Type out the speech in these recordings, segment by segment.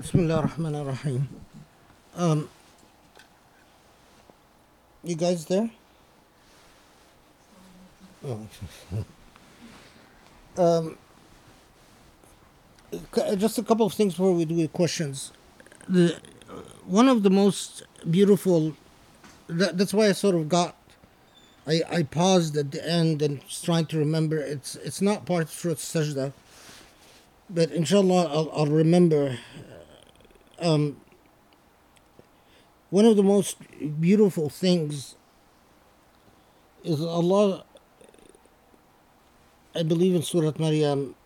Bismillah ar-Rahman ar-Rahim. You guys there? Oh. Just a couple of things before we do the questions. One of the most beautiful, that's why I sort of got, I paused at the end and was trying to remember. It's not part of Surah As-Sajdah, but inshallah I'll remember. One of the most beautiful things is Allah, I believe in Surat Maryam,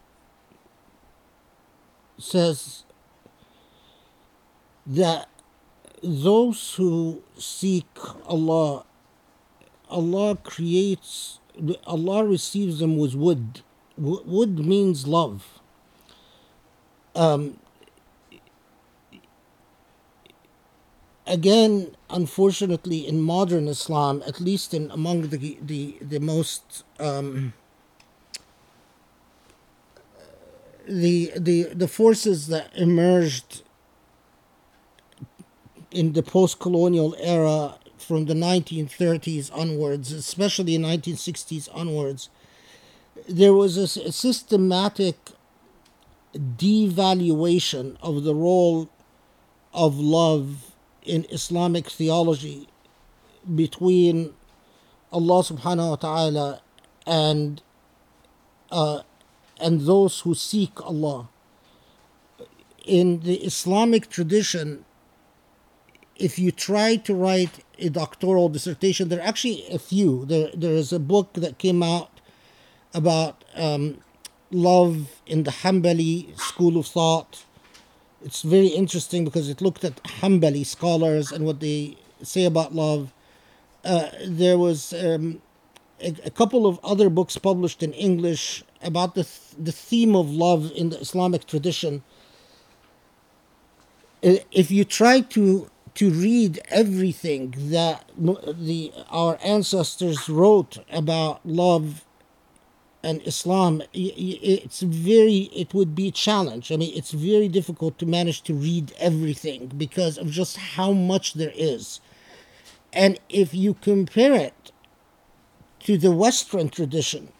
says that those who seek Allah, Allah receives them with wood. Wood means love. Again, unfortunately, in modern Islam, at least in among the most the forces that emerged in the post-colonial era from the 1930s onwards, especially 1960s onwards, there was a systematic devaluation of the role of love in Islamic theology between Allah Subhanahu Wa Ta'ala and those who seek Allah. In the Islamic tradition, if you try to write a doctoral dissertation, there are actually a few. There is a book that came out about love in the Hanbali school of thought. It's very interesting because it looked at Hanbali scholars and what they say about love. There was a couple of other books published in English about the theme of love in the Islamic tradition. If you try to read everything that our ancestors wrote about love and Islam, it would be a challenge. I mean, it's very difficult to manage to read everything because of just how much there is. And if you compare it to the Western tradition,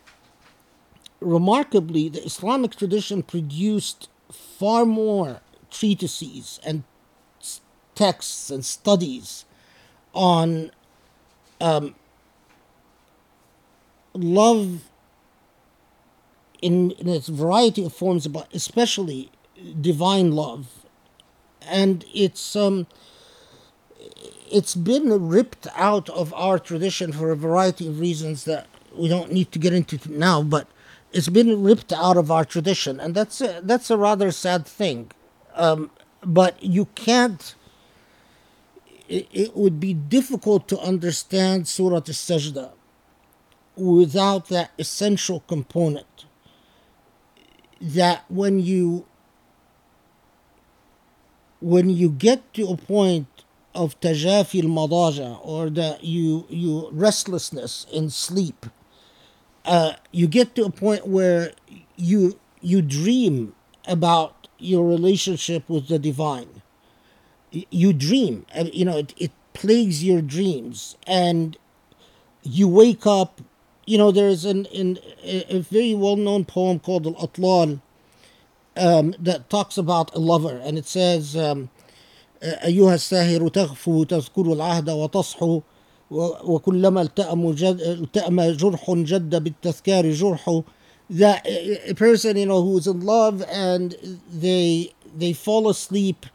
remarkably, the Islamic tradition produced far more treatises and texts and studies on love in its variety of forms, but especially divine love. And it's been ripped out of our tradition for a variety of reasons that we don't need to get into now, but it's been ripped out of our tradition, and that's a rather sad thing. But you can't, it would be difficult to understand Surah As-Sajdah without that essential component, that when you get to a point of tajafi al-madaja, or that you restlessness in sleep, you get to a point where you dream about your relationship with the divine. You dream, and it plagues your dreams, and you wake up. There is a very well-known poem called Al Atlal that talks about a lover, and it says, أيها الساهر تغفو تذكر العهد وتصحو وكلما التأم جرح جد بالتذكار جرح. That a person who is in love, and they fall asleep,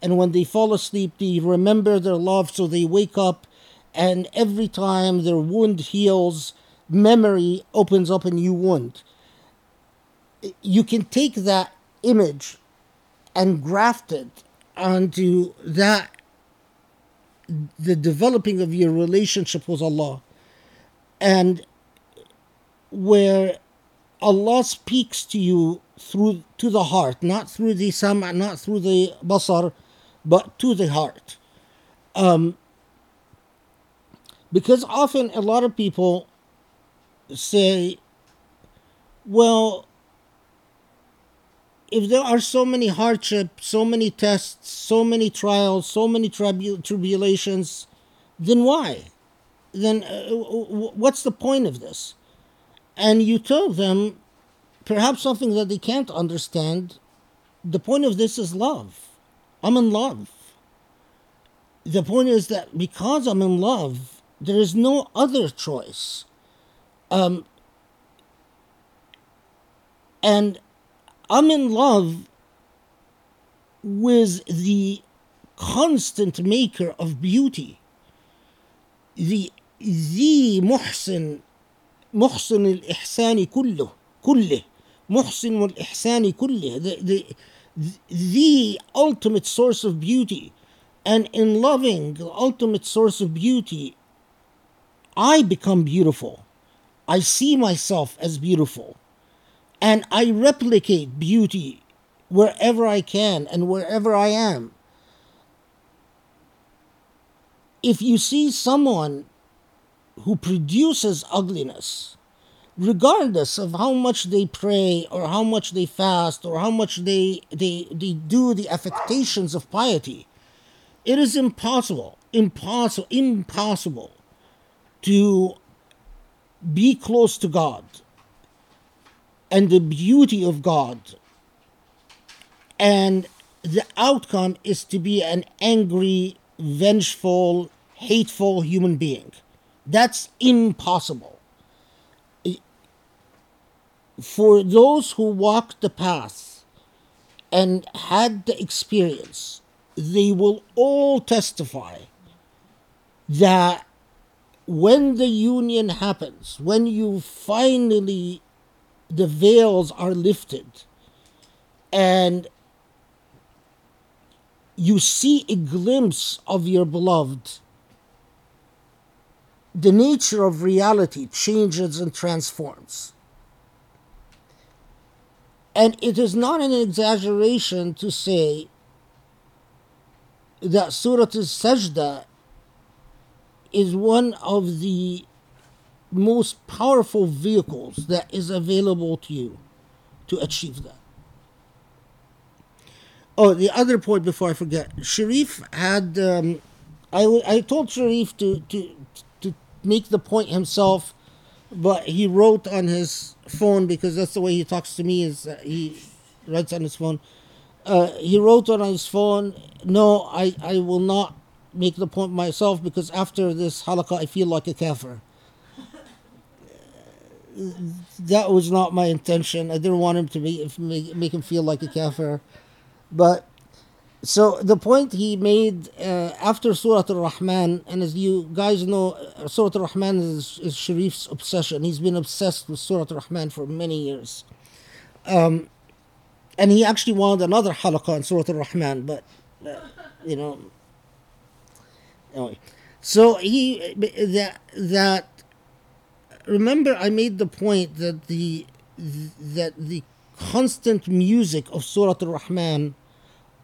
and when they fall asleep they remember their love, so they wake up, and every time their wound heals, memory opens up a new wound. You can take that image and graft it onto that, the developing of your relationship with Allah, and where Allah speaks to you to the heart, not through the sam'a, not through the basar, but to the heart. Because often a lot of people say, well, if there are so many hardships, so many tests, so many trials, so many tribulations, then why? Then what's the point of this? And you tell them, perhaps something that they can't understand, the point of this is love. I'm in love. The point is that because I'm in love, there is no other choice. And I'm in love with the constant maker of beauty, the Muhsin al-Ihsani kulluh, Muhsin al-Ihsani kulluh, the ultimate source of beauty. And in loving the ultimate source of beauty, I become beautiful. I see myself as beautiful. And I replicate beauty wherever I can and wherever I am. If you see someone who produces ugliness, regardless of how much they pray or how much they fast or how much they do the affectations of piety, it is impossible to be close to God and the beauty of God. And the outcome is to be an angry, vengeful, hateful human being. That's impossible. For those who walked the path and had the experience, they will all testify that when the union happens, when you finally, the veils are lifted and you see a glimpse of your beloved, the nature of reality changes and transforms. And it is not an exaggeration to say that Surah As-Sajdah is one of the most powerful vehicles that is available to you to achieve that. Oh, the other point before I forget, Sharif had, I told Sharif to make the point himself, but he wrote on his phone, because that's the way he talks to me, is he writes on his phone. He wrote on his phone, no, I will not make the point myself, because after this halaqah I feel like a kafir. That was not my intention. I didn't want him to make him feel like a kafir. But, so the point he made after Surah Ar-Rahman, and as you guys know, Surah Ar-Rahman is Sharif's obsession. He's been obsessed with Surah Ar-Rahman for many years. And he actually wanted another halaqah in Surah Ar-Rahman, but, you know, anyway. So he, remember I made the point that the constant music of Surah Ar-Rahman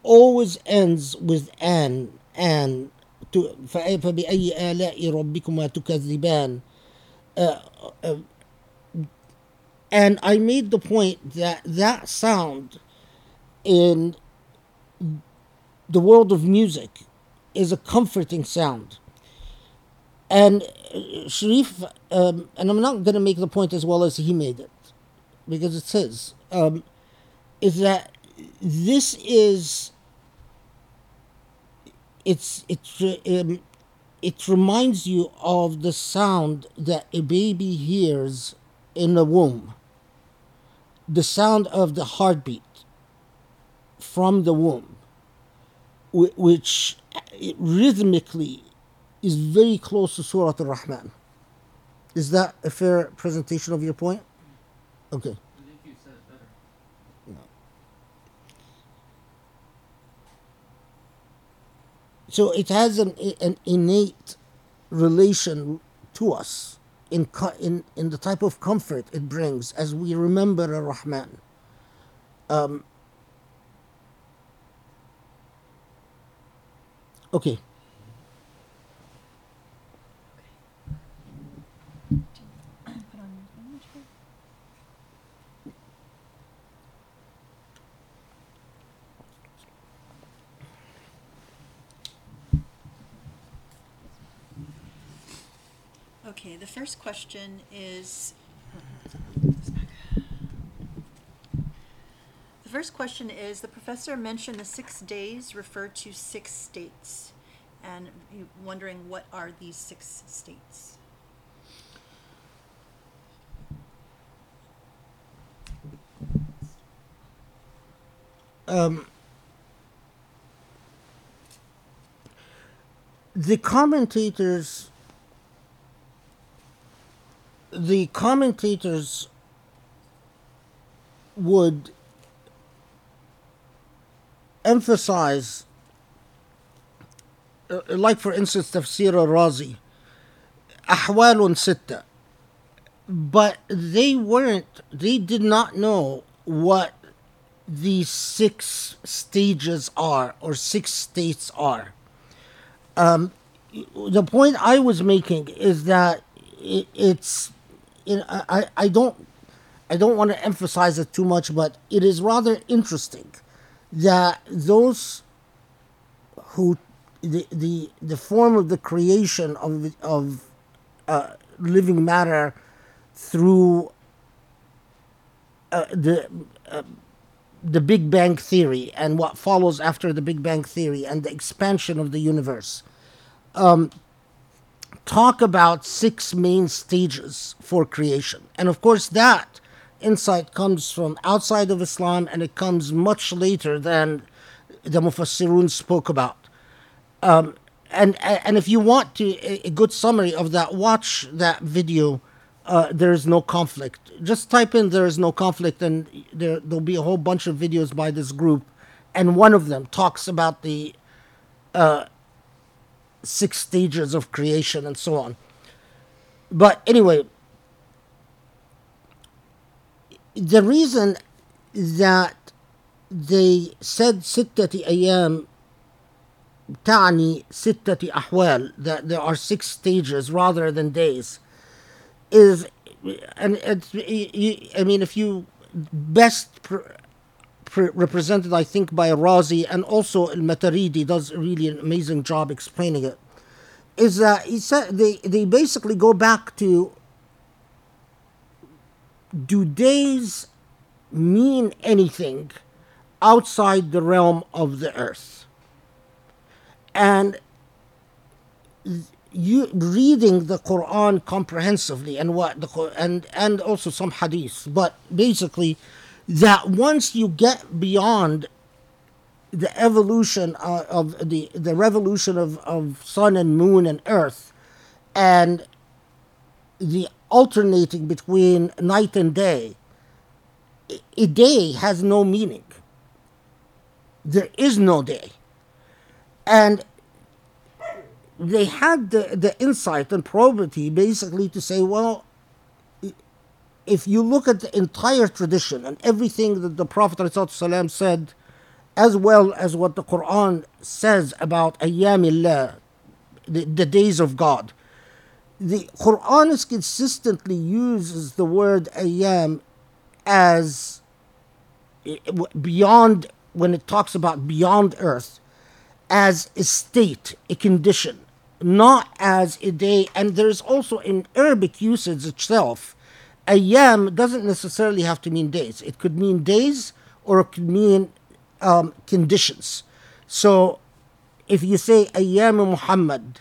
always ends with an, فَبِأَيِّ آلَاءِ رَبِّكُمَا تُكَذِّبَانِ. And I made the point that that sound in the world of music is a comforting sound. And Sharif, and I'm not going to make the point as well as he made it, because it's his, is that this is, it reminds you of the sound that a baby hears in the womb. The sound of the heartbeat from the womb, which rhythmically is very close to Surah Ar-Rahman. Is that a fair presentation of your point? Okay. I think you said it better. No. So it has an innate relation to us in the type of comfort it brings as we remember Ar-Rahman. Okay. Okay, the first question is, the professor mentioned the 6 days refer to 6 states, and you're wondering what are these 6 states? The commentators would emphasize, like for instance, Tafsir al-Razi, Ahwalun Sitta, but they did not know what these 6 stages are, or 6 states are. The point I was making is that I don't want to emphasize it too much, but it is rather interesting that those who the form of the creation of living matter through the Big Bang theory and what follows after the Big Bang theory and the expansion of the universe, talk about 6 main stages for creation. And of course that insight comes from outside of Islam, and it comes much later than the Mufassirun spoke about. And if you want a good summary of that, watch that video, There Is No Conflict. Just type in There Is No Conflict, and there'll be a whole bunch of videos by this group, and one of them talks about the 6 stages of creation and so on. But anyway, the reason that they said Sittati Ayyam Ta'ni Sittati Ahwal, that there are 6 stages rather than days, is, and I mean, if you best represented, I think, by Razi, and also Al-Mataridi does really an amazing job explaining it, is that he said they basically go back to, do days mean anything outside the realm of the earth? And you reading the Quran comprehensively and also some hadith, but basically that once you get beyond the evolution of the revolution of sun and moon and earth, and the alternating between night and day, a day has no meaning. There is no day. And they had the insight and probity basically to say, well, if you look at the entire tradition and everything that the Prophet ﷺ said, as well as what the Quran says about Ayyamillah, the days of God, the Quran is consistently uses the word Ayyam as beyond, when it talks about beyond earth, as a state, a condition, not as a day. And there's also in Arabic usage itself, Ayyam doesn't necessarily have to mean days. It could mean days, or it could mean conditions. So if you say Ayyam Muhammad,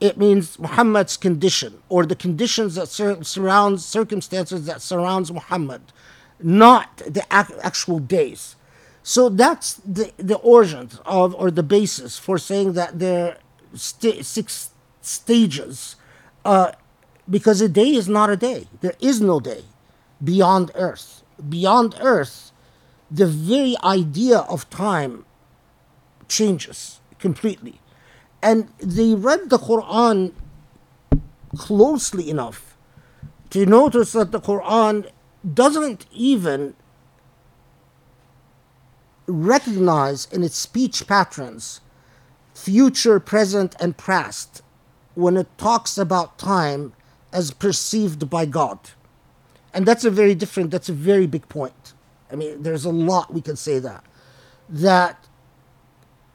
it means Muhammad's condition, or the conditions that circumstances that surround Muhammad, not the actual days. So that's the origins of, or the basis for saying that there are 6 stages, because a day is not a day. There is no day beyond earth. Beyond earth, the very idea of time changes completely. And they read the Quran closely enough to notice that the Quran doesn't even recognize in its speech patterns future, present, and past when it talks about time as perceived by God. And that's a very big point. I mean, there's a lot we can say that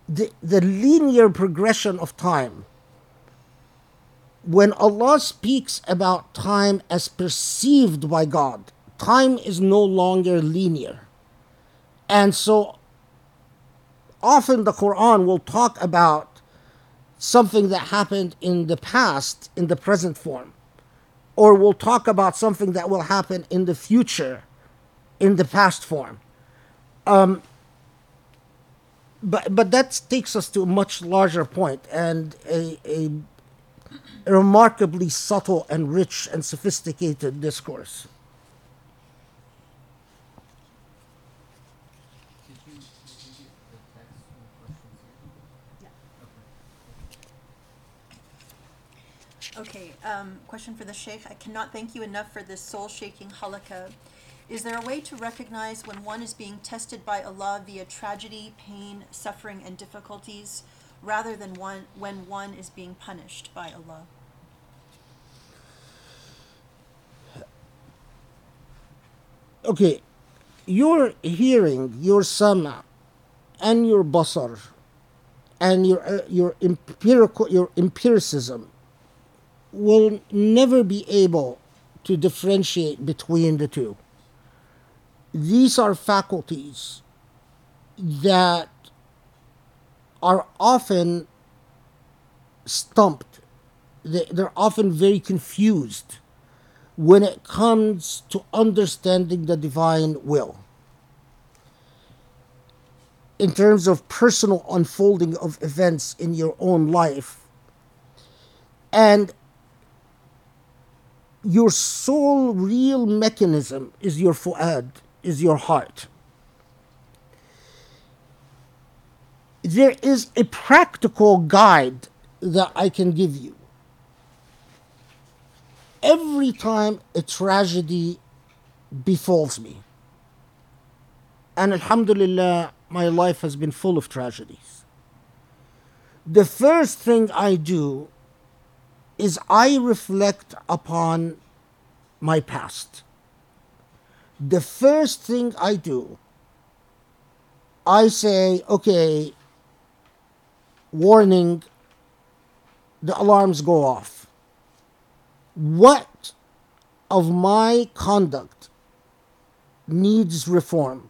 the linear progression of time when Allah speaks about time as perceived by God, time is no longer linear. And so often the Quran will talk about something that happened in the past in the present form, or will talk about something that will happen in the future in the past form. But that takes us to a much larger point, and a remarkably subtle and rich and sophisticated discourse. Okay, question for the Sheikh. I cannot thank you enough for this soul-shaking halakha. Is there a way to recognize when one is being tested by Allah via tragedy, pain, suffering, and difficulties, rather than when one is being punished by Allah? Okay, your hearing, your sama, and your basar, and your empiricism. Will never be able to differentiate between the two. These are faculties that are often stumped. They're often very confused when it comes to understanding the divine will. In terms of personal unfolding of events in your own life, and your sole real mechanism is your fu'ad, is your heart. There is a practical guide that I can give you. Every time a tragedy befalls me, and alhamdulillah, my life has been full of tragedies, the first thing I do is I reflect upon my past. The first thing I do, I say, okay, warning, the alarms go off. What of my conduct needs reform?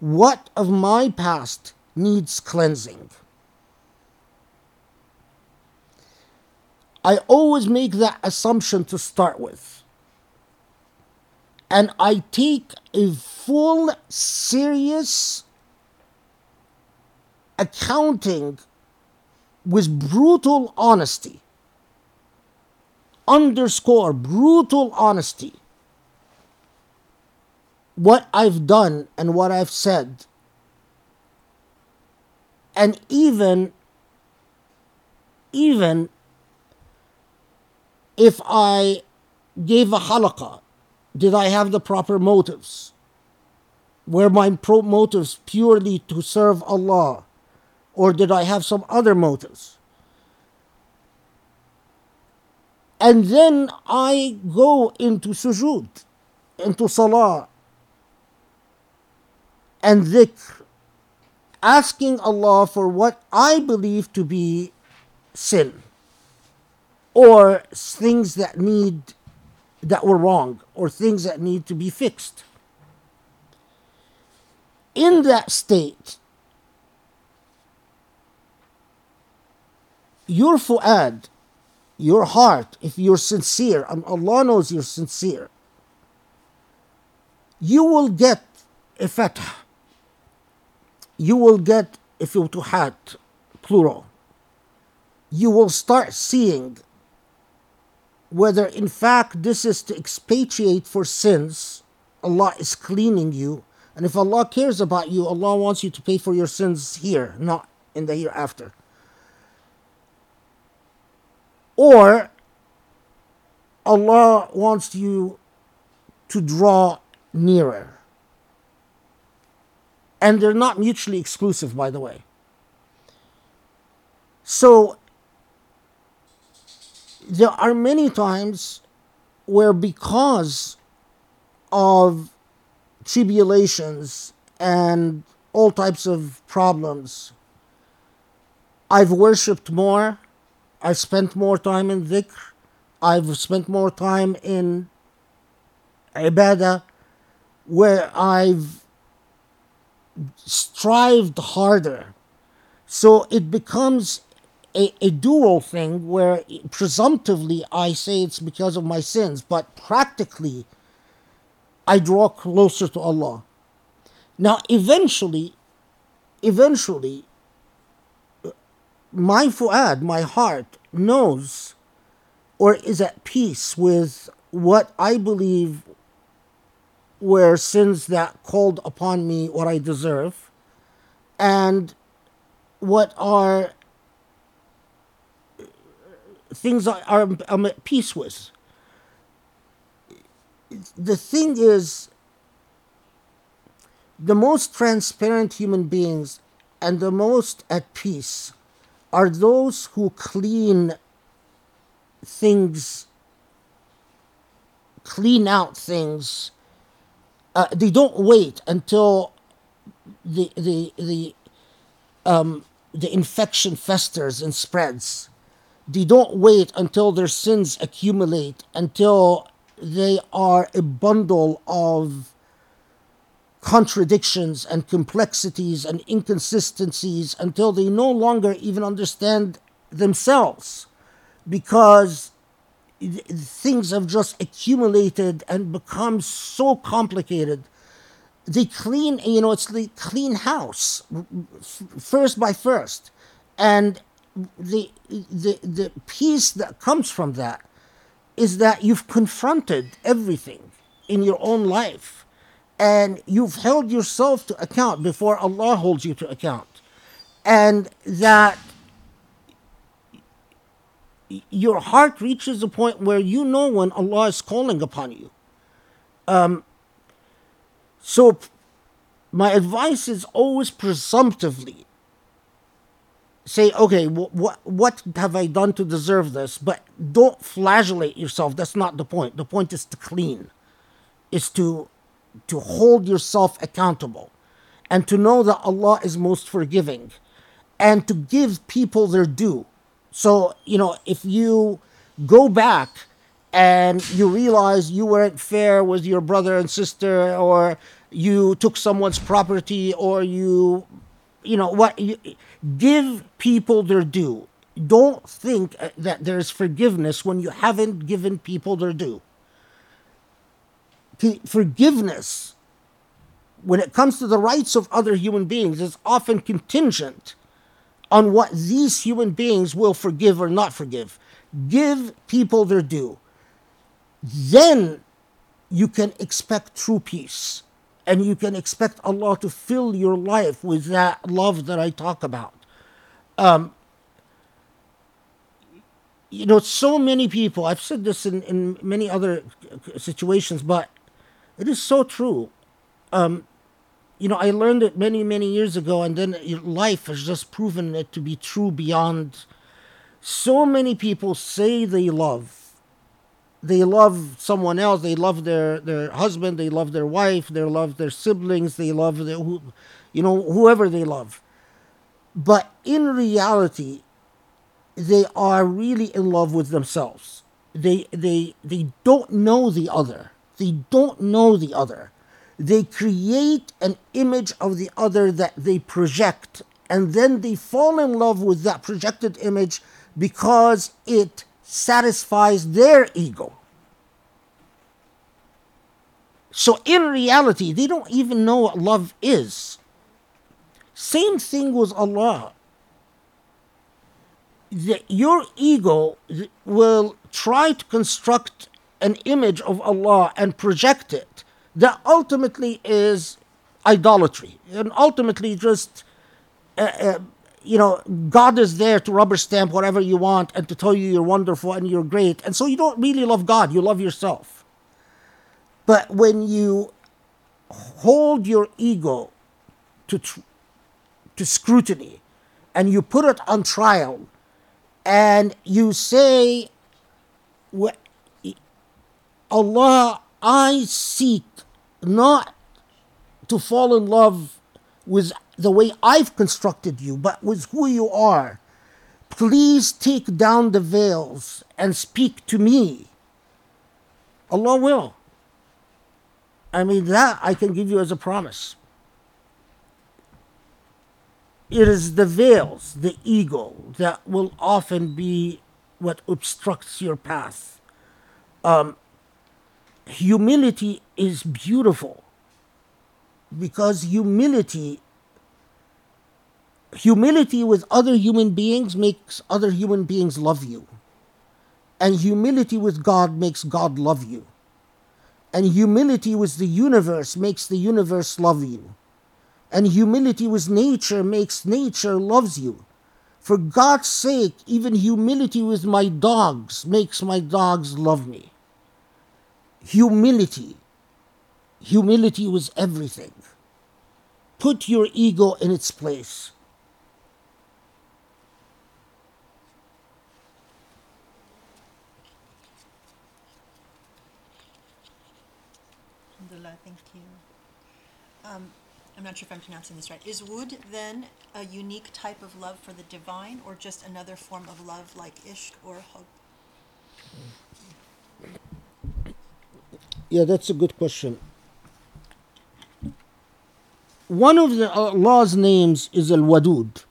What of my past needs cleansing? I always make that assumption to start with. And I take a full, serious accounting with brutal honesty. Underscore, brutal honesty. What I've done and what I've said. And even if I gave a halaqah, did I have the proper motives? Were my motives purely to serve Allah? Or did I have some other motives? And then I go into sujood, into salah, and dhikr, asking Allah for what I believe to be sin, or things that were wrong, or things that need to be fixed. In that state, your fu'ad, your heart, if you're sincere, and Allah knows you're sincere, you will get a fatah. You will get a futuhat, plural. You will start seeing whether in fact this is to expiate for sins. Allah is cleaning you, and if Allah cares about you, Allah wants you to pay for your sins here, not in the hereafter. Or Allah wants you to draw nearer. And they're not mutually exclusive, by the way. So there are many times where, because of tribulations and all types of problems, I've worshipped more, I spent more time in dhikr. I've spent more time in ibadah, where I've strived harder. So it becomes a dual thing where presumptively I say it's because of my sins, but practically I draw closer to Allah. Now eventually, my fu'ad, my heart, knows or is at peace with what I believe were sins that called upon me what I deserve, and what are things I'm at peace with. The thing is, the most transparent human beings and the most at peace are those who clean out things. They don't wait until the infection festers and spreads. They don't wait until their sins accumulate, until they are a bundle of contradictions and complexities and inconsistencies, until they no longer even understand themselves, because things have just accumulated and become so complicated. They clean, it's the clean house, first by first. And the peace that comes from that is that you've confronted everything in your own life, and you've held yourself to account before Allah holds you to account, and that your heart reaches a point where you know when Allah is calling upon you. So my advice is always presumptively say, okay, what have I done to deserve this? But don't flagellate yourself. That's not the point. The point is to clean, is to hold yourself accountable, and to know that Allah is most forgiving, and to give people their due. So, if you go back and you realize you weren't fair with your brother and sister, or you took someone's property, or give people their due. Don't think that there's forgiveness when you haven't given people their due. Forgiveness, when it comes to the rights of other human beings, is often contingent on what these human beings will forgive or not forgive. Give people their due. Then you can expect true peace, and you can expect Allah to fill your life with that love that I talk about. So many people, I've said this in many other situations, but it is so true. I learned it many, many years ago, and then life has just proven it to be true beyond. So many people say they love someone else, they love their husband, they love their wife, they love their siblings, they love whoever they love. But in reality, they are really in love with themselves. They don't know the other. They don't know the other. They create an image of the other that they project, and then they fall in love with that projected image because it satisfies their ego. So in reality, they don't even know what love is. Same thing with Allah. Your ego will try to construct an image of Allah and project it. That ultimately is idolatry, and ultimately just, God is there to rubber stamp whatever you want and to tell you you're wonderful and you're great, and so you don't really love God, you love yourself. But when you hold your ego to scrutiny, and you put it on trial, and you say, Allah, I seek not to fall in love with the way I've constructed you, but with who you are. Please take down the veils and speak to me. Allah will. I mean, that I can give you as a promise. It is the veils, the ego, that will often be what obstructs your path. Humility is beautiful because humility with other human beings makes other human beings love you. And humility with God makes God love you. And humility with the universe makes the universe love you. And humility with nature makes nature loves you. For God's sake, even humility with my dogs makes my dogs love me. Humility. Humility was everything. Put your ego in its place. Alhamdulillah, thank you. I'm not sure if I'm pronouncing this right. Is wud then a unique type of love for the divine, or just another form of love like ishq or hub? Yeah, that's a good question. One of the Allah's names is Al-Wadud.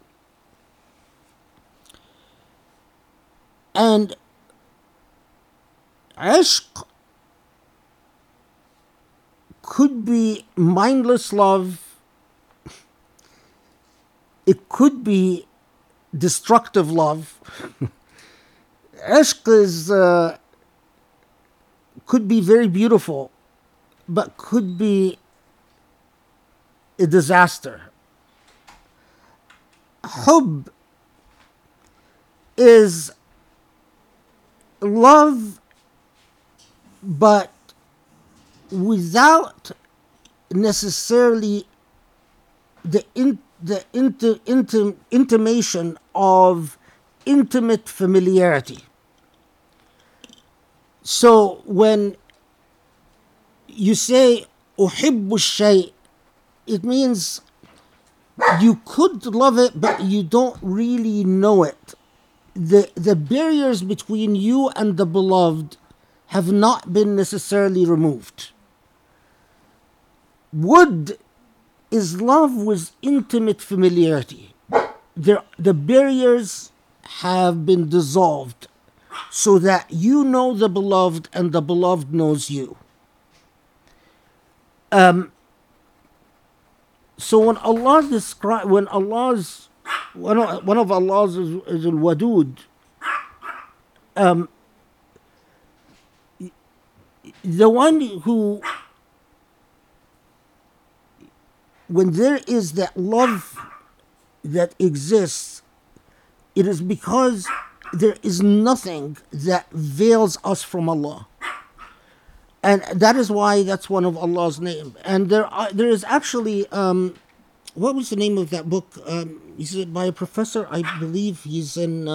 And ishq could be mindless love. It could be destructive love. Ishq is, could be very beautiful, but could be a disaster. Hub is love, but without necessarily the intimation of intimate familiarity. So when you say uhibbu shay, it means you could love it, but you don't really know it. The barriers between you and the beloved have not been necessarily removed. Would is love with intimate familiarity. The barriers have been dissolved so that you know the beloved and the beloved knows you. So when Allah describes, one of Allah's is Al-Wadud, the one who, when there is that love that exists, it is because there is nothing that veils us from Allah. And that is why that's one of Allah's names. And there is actually, what was the name of that book? Is it by a professor? I believe he's in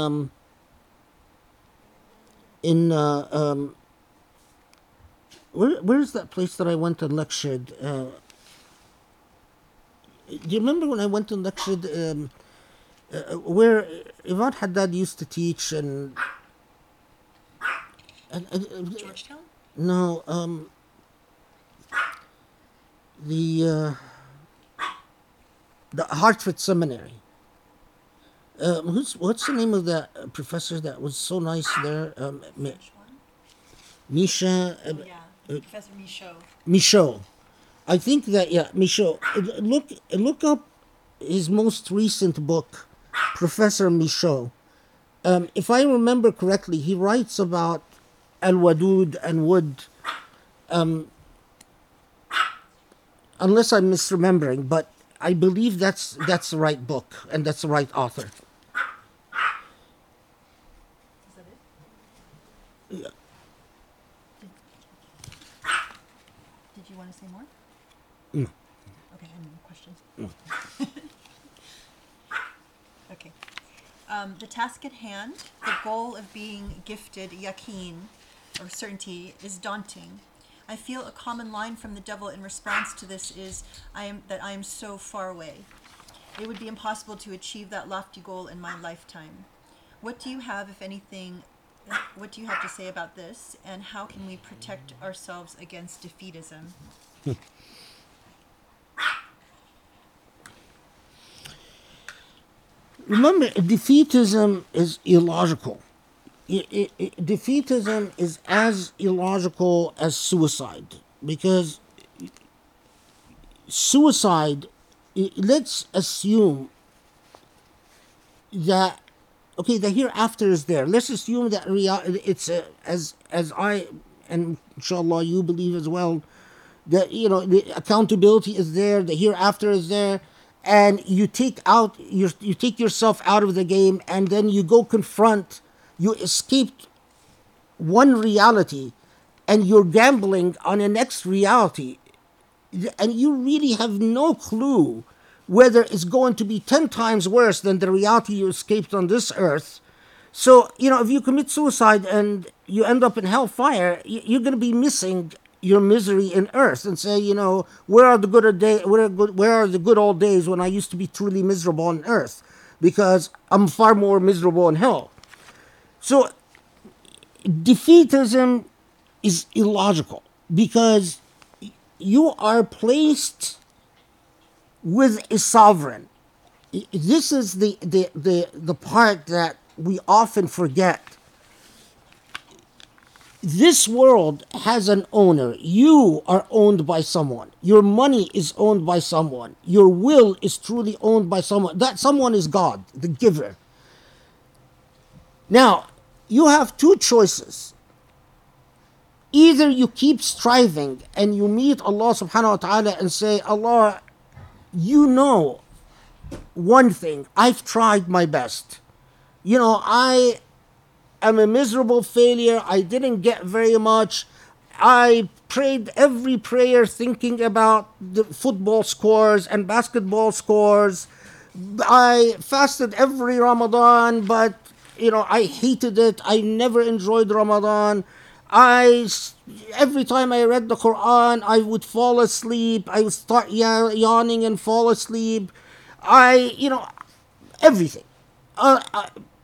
where is that place that I went and lectured? Do you remember when I went and lectured where Imad Haddad used to teach? And Georgetown? No. The Hartford Seminary. What's the name of that professor that was so nice there? Which one? Misha. Professor Michaud. Michaud. I think that, yeah, Michaud. Look up his most recent book, Professor Michaud. If I remember correctly, he writes about Al-Wadud and Wud, unless I'm misremembering, but I believe that's the right book and that's the right author. Is that it? Yeah. Did you want to say more? No. Okay, I have no questions. No. Okay. The task at hand, the goal of being gifted yaqeen, or certainty, is daunting. I feel a common line from the devil in response to this is, I am so far away. It would be impossible to achieve that lofty goal in my lifetime. What do you have, if anything, what do you have to say about this, and how can we protect ourselves against defeatism? Remember, defeatism is illogical. Defeatism is as illogical as suicide, because suicide, let's assume that, okay, the hereafter is there. Let's assume that it's as I, and inshallah you believe as well, that, you know, the accountability is there, the hereafter is there, and you take out, you take yourself out of the game, and then you go confront, you escaped one reality, and you're gambling on a next reality, and you really have no clue whether it's going to be 10 times worse than the reality you escaped on this earth. So, you know, if you commit suicide and you end up in hellfire, you're going to be missing your misery in earth and say, you know, where are the good old days when I used to be truly miserable on earth, because I'm far more miserable in hell. So defeatism is illogical, because you are placed with a sovereign. This is the part that we often forget. This world has an owner. You are owned by someone. Your money is owned by someone. Your will is truly owned by someone. That someone is God, the giver. Now, you have two choices. Either you keep striving and you meet Allah subhanahu wa ta'ala and say, Allah, you know one thing, I've tried my best. You know, I am a miserable failure. I didn't get very much. I prayed every prayer thinking about the football scores and basketball scores. I fasted every Ramadan, but, you know, I hated it. I never enjoyed Ramadan. Every time I read the Quran, I would fall asleep. I would start yawning and fall asleep. Everything.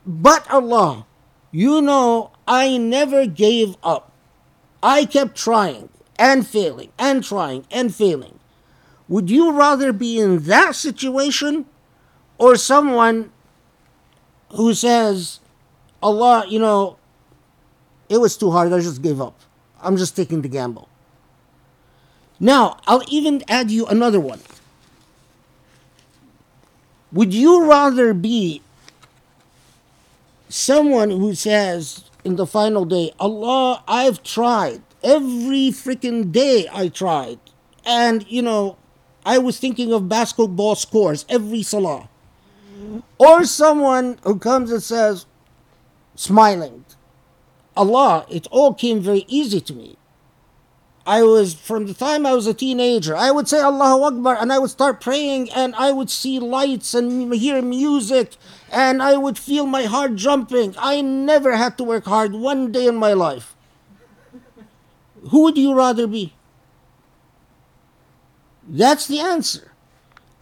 But Allah, you know, I never gave up. I kept trying and failing and trying and failing. Would you rather be in that situation, or someone who says, Allah, you know, it was too hard, I just gave up. I'm just taking the gamble. Now, I'll even add you another one. Would you rather be someone who says in the final day, Allah, I've tried. Every freaking day I tried. And, you know, I was thinking of basketball scores every salah. Or someone who comes and says, smiling, Allah, it all came very easy to me. From the time I was a teenager, I would say Allahu Akbar, and I would start praying, and I would see lights and hear music, and I would feel my heart jumping. I never had to work hard one day in my life. Who would you rather be? That's the answer.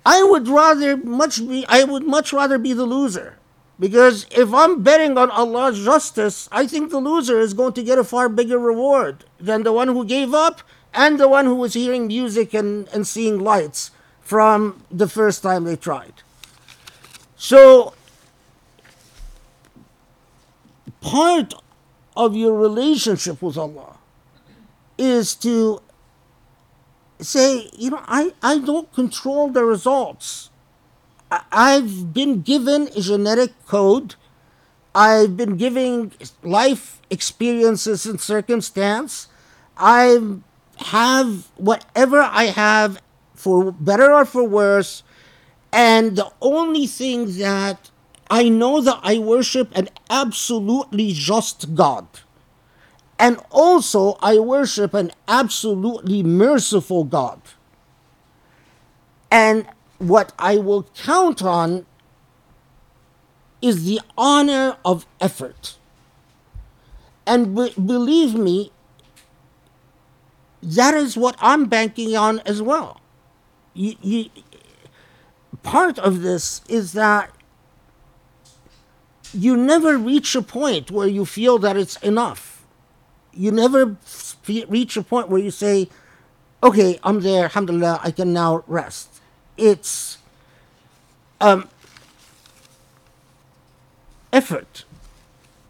I would much rather be the loser. Because if I'm betting on Allah's justice, I think the loser is going to get a far bigger reward than the one who gave up and the one who was hearing music and seeing lights from the first time they tried. So, part of your relationship with Allah is to say, you know, I don't control the results. I've been given a genetic code. I've been given life experiences and circumstance. I have whatever I have, for better or for worse. And the only thing that I know, that I worship an absolutely just God. And also I worship an absolutely merciful God. And what I will count on is the honor of effort. And believe me, that is what I'm banking on as well. Part of this is that you never reach a point where you feel that it's enough. You never reach a point where you say, okay, I'm there, alhamdulillah, I can now rest. It's effort.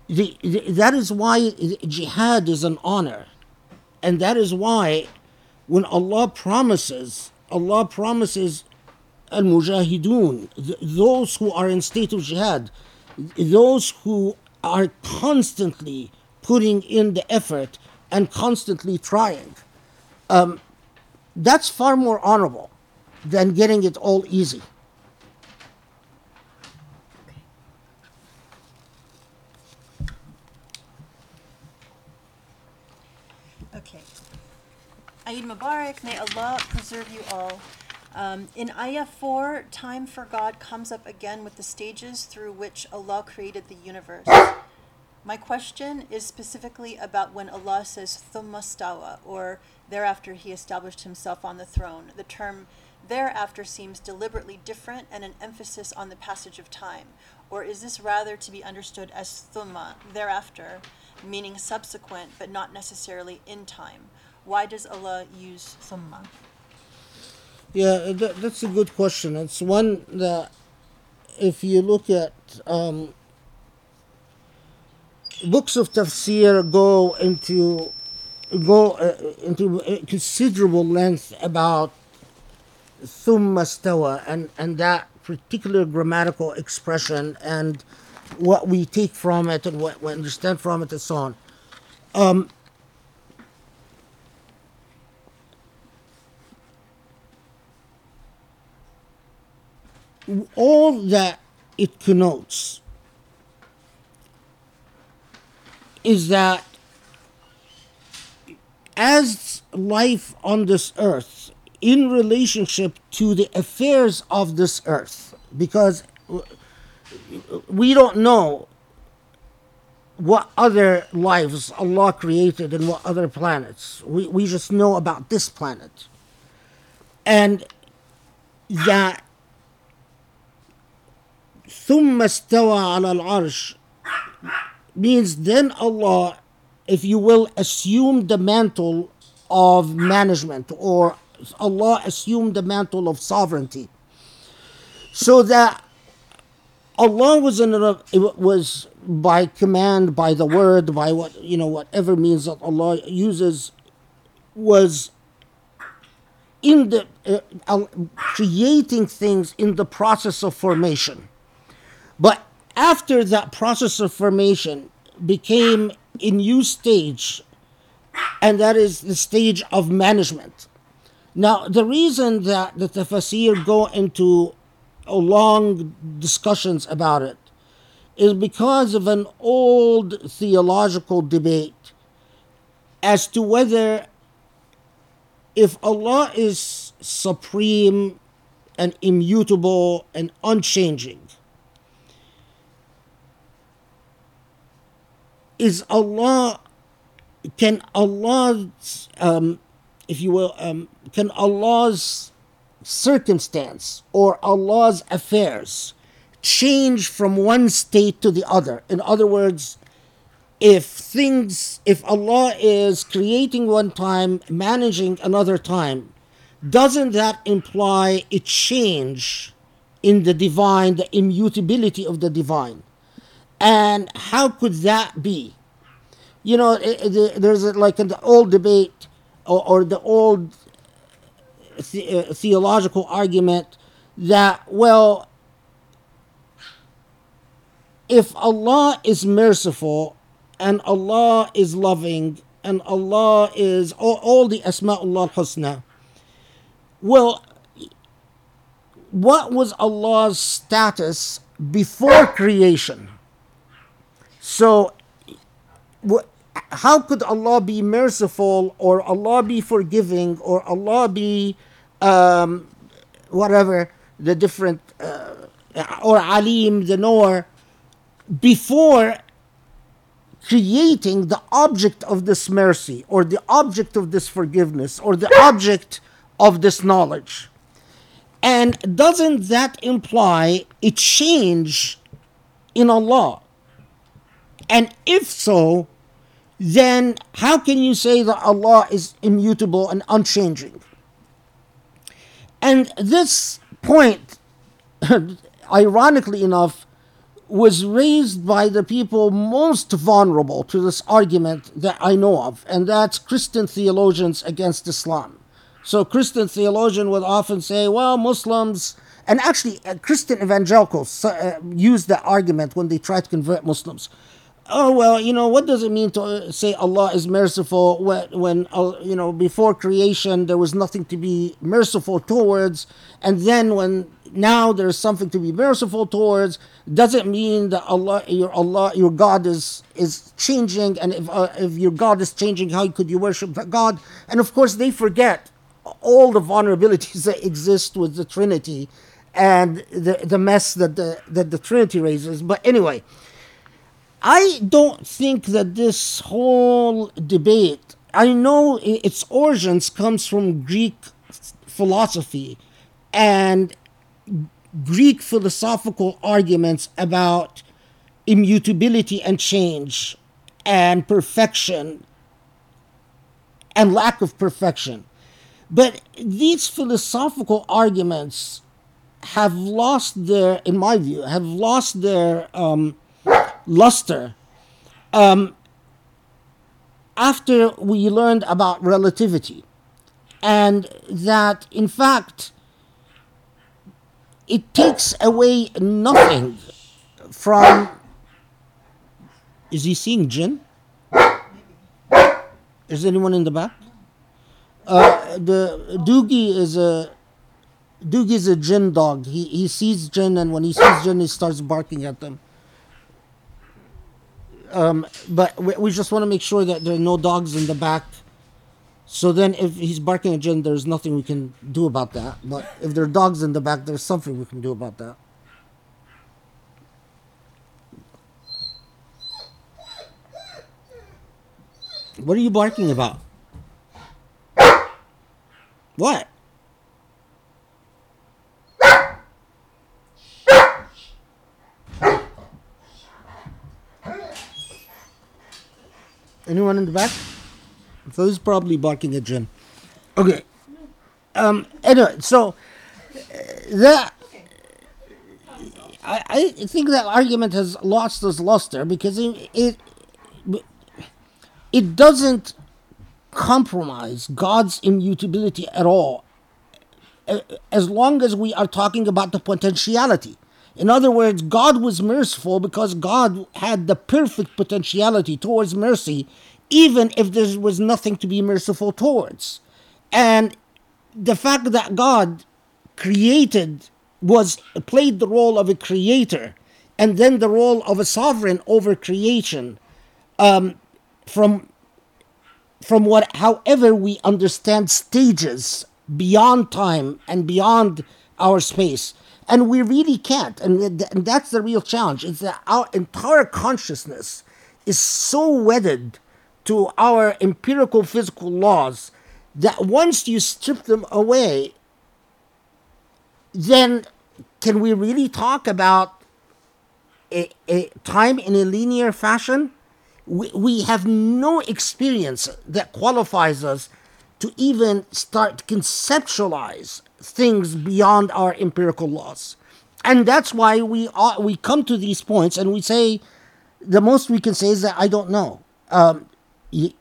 That is why jihad is an honor. And that is why when Allah promises al-mujahidun, those who are in state of jihad, those who are constantly putting in the effort and constantly trying, that's far more honorable than getting it all easy. Okay. Eid Mubarak, may Allah preserve you all. In Ayah 4, time for God comes up again with the stages through which Allah created the universe. My question is specifically about when Allah says thumma stawa, or thereafter he established himself on the throne. The term thereafter seems deliberately different and an emphasis on the passage of time. Or is this rather to be understood as thumma, thereafter, meaning subsequent but not necessarily in time? Why does Allah use thumma? Yeah, that's a good question. It's one that if you look at books of tafsir go into considerable length about thumma stawa and that particular grammatical expression and what we take from it and what we understand from it and so on. All that it connotes is that as life on this earth in relationship to the affairs of this earth, because we don't know what other lives Allah created and what other planets. We just know about this planet. And that ثُمَّ اسْتَوَى عَلَى الْعَرْشِ means then Allah, if you will, assume the mantle of management, or Allah assumed the mantle of sovereignty. So that Allah was by command, by the word, by what whatever means that Allah uses, was in the creating things in the process of formation. But after that process of formation became a new stage, and that is the stage of management. Now, the reason that the tafsir go into long discussions about it is because of an old theological debate as to whether if Allah is supreme and immutable and unchanging, can Allah's circumstance or Allah's affairs change from one state to the other? In other words, if Allah is creating one time, managing another time, doesn't that imply a change in the divine, the immutability of the divine? And how could that be? There's like an old debate or the old theological argument that, well, if Allah is merciful and Allah is loving and Allah is all the Asma'ullah al-Husna, well, what was Allah's status before creation? So, how could Allah be merciful, or Allah be forgiving, or Allah be whatever the different, or Alim, the knower, before creating the object of this mercy, or the object of this forgiveness, or the object of this knowledge? And doesn't that imply a change in Allah? And if so, then how can you say that Allah is immutable and unchanging? And this point, ironically enough, was raised by the people most vulnerable to this argument that I know of, and that's Christian theologians against Islam. So Christian theologians would often say, well, Muslims, and actually Christian evangelicals use that argument when they try to convert Muslims. Oh, well, you know, what does it mean to say Allah is merciful when you know, before creation there was nothing to be merciful towards, and then when now there's something to be merciful towards, doesn't mean that your God is changing, and if your God is changing, how could you worship that God? And of course they forget all the vulnerabilities that exist with the Trinity and the mess that the Trinity raises. But anyway, I don't think that this whole debate, I know its origins comes from Greek philosophy and Greek philosophical arguments about immutability and change and perfection and lack of perfection. But these philosophical arguments have lost their, in my view, have lost their luster after we learned about relativity, and that in fact it takes away nothing from... Is he seeing jinn? Is anyone in the back? The Doogie's a jinn dog. He sees jinn, and when he sees jinn, he starts barking at them. But we just want to make sure that there are no dogs in the back. So then if he's barking at jinn, there's nothing we can do about that. But if there are dogs in the back, there's something we can do about that. What are you barking about? What? Anyone in the back? So he's probably barking at Jim. Okay. Anyway, so that I think that argument has lost its luster because it doesn't compromise God's immutability at all, as long as we are talking about the potentiality. In other words, God was merciful because God had the perfect potentiality towards mercy, even if there was nothing to be merciful towards. And the fact that God played the role of a creator and then the role of a sovereign over creation, however we understand stages beyond time and beyond our space. And we really can't. And that's the real challenge. It's that our entire consciousness is so wedded to our empirical physical laws that once you strip them away, then can we really talk about a time in a linear fashion? We have no experience that qualifies us to even start to conceptualize things beyond our empirical laws. And that's why we come to these points and we say, the most we can say is that I don't know. We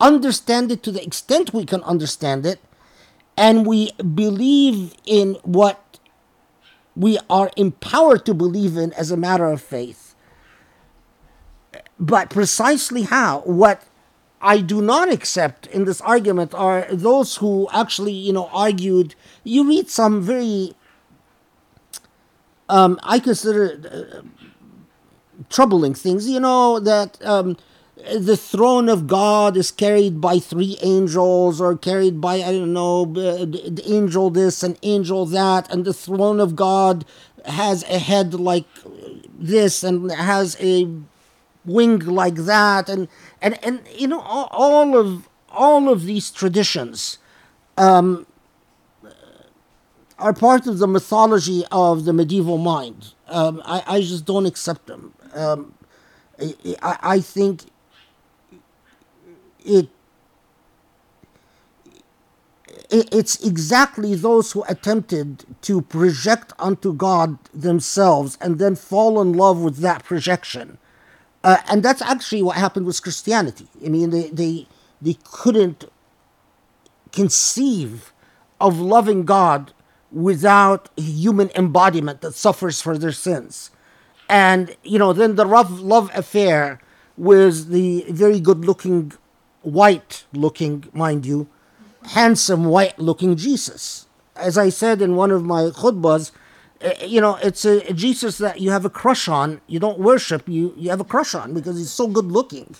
understand it to the extent we can understand it, and we believe in what we are empowered to believe in as a matter of faith. But precisely how, what I do not accept in this argument are those who actually, argued. You read some very, I consider troubling things, that the throne of God is carried by three angels, or carried by, the angel this and angel that, and the throne of God has a head like this and has a wing like that, and all of these traditions are part of the mythology of the medieval mind. I just don't accept them. I think it's exactly those who attempted to project onto God themselves and then fall in love with that projection. And that's actually what happened with Christianity. I mean, they couldn't conceive of loving God without human embodiment that suffers for their sins. And, you know, then the love affair with the very good-looking, white-looking, mind you, handsome, white-looking Jesus. As I said in one of my khutbahs, you know, it's a Jesus that you have a crush on. You don't worship, you have a crush on because he's so good-looking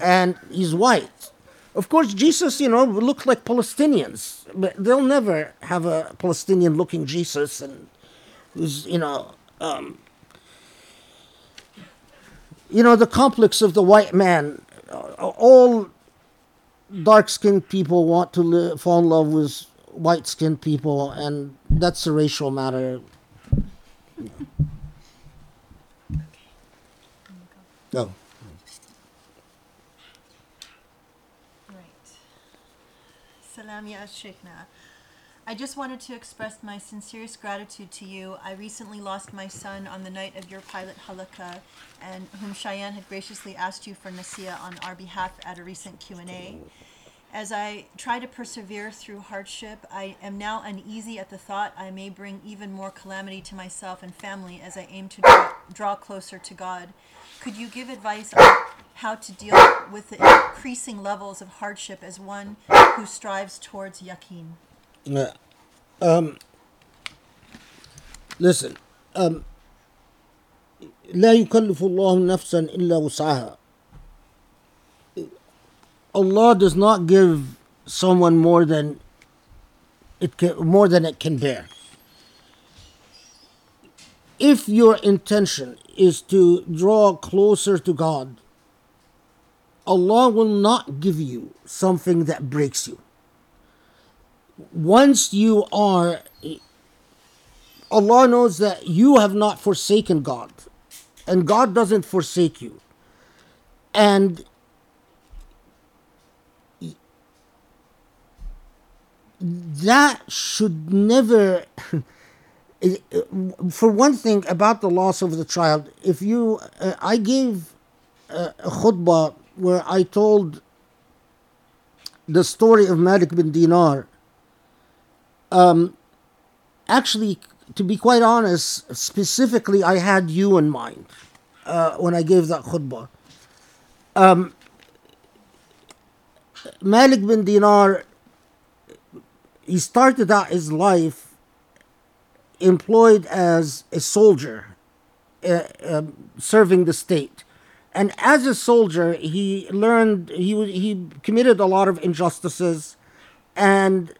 and he's white. Of course, Jesus, you know, looked like Palestinians, but they'll never have a Palestinian-looking Jesus and who's, you know, the complex of the white man. All dark-skinned people want to fall in love with white-skinned people, and that's a racial matter. No. No. Right. Salam ya Sheikhna. I just wanted to express my sincerest gratitude to you. I recently lost my son on the night of your pilot halakha, and whom Cheyenne had graciously asked you for nasiha on our behalf at a recent Q&A. As I try to persevere through hardship, I am now uneasy at the thought I may bring even more calamity to myself and family as I aim to draw closer to God. Could you give advice on how to deal with the increasing levels of hardship as one who strives towards yaqeen? Listen, لا يكلف الله نفسا إلا وسعها. Allah does not give someone more than it can bear. If your intention is to draw closer to God, Allah will not give you something that breaks you. Once you are, Allah knows that you have not forsaken God, and God doesn't forsake you. And that should never, for one thing, about the loss of the child, if you, I gave a khutbah where I told the story of Malik bin Dinar. Actually, to be quite honest, specifically, I had you in mind when I gave that khutbah. Malik bin Dinar, he started out his life employed as a soldier, serving the state. And as a soldier, he learned, he committed a lot of injustices, and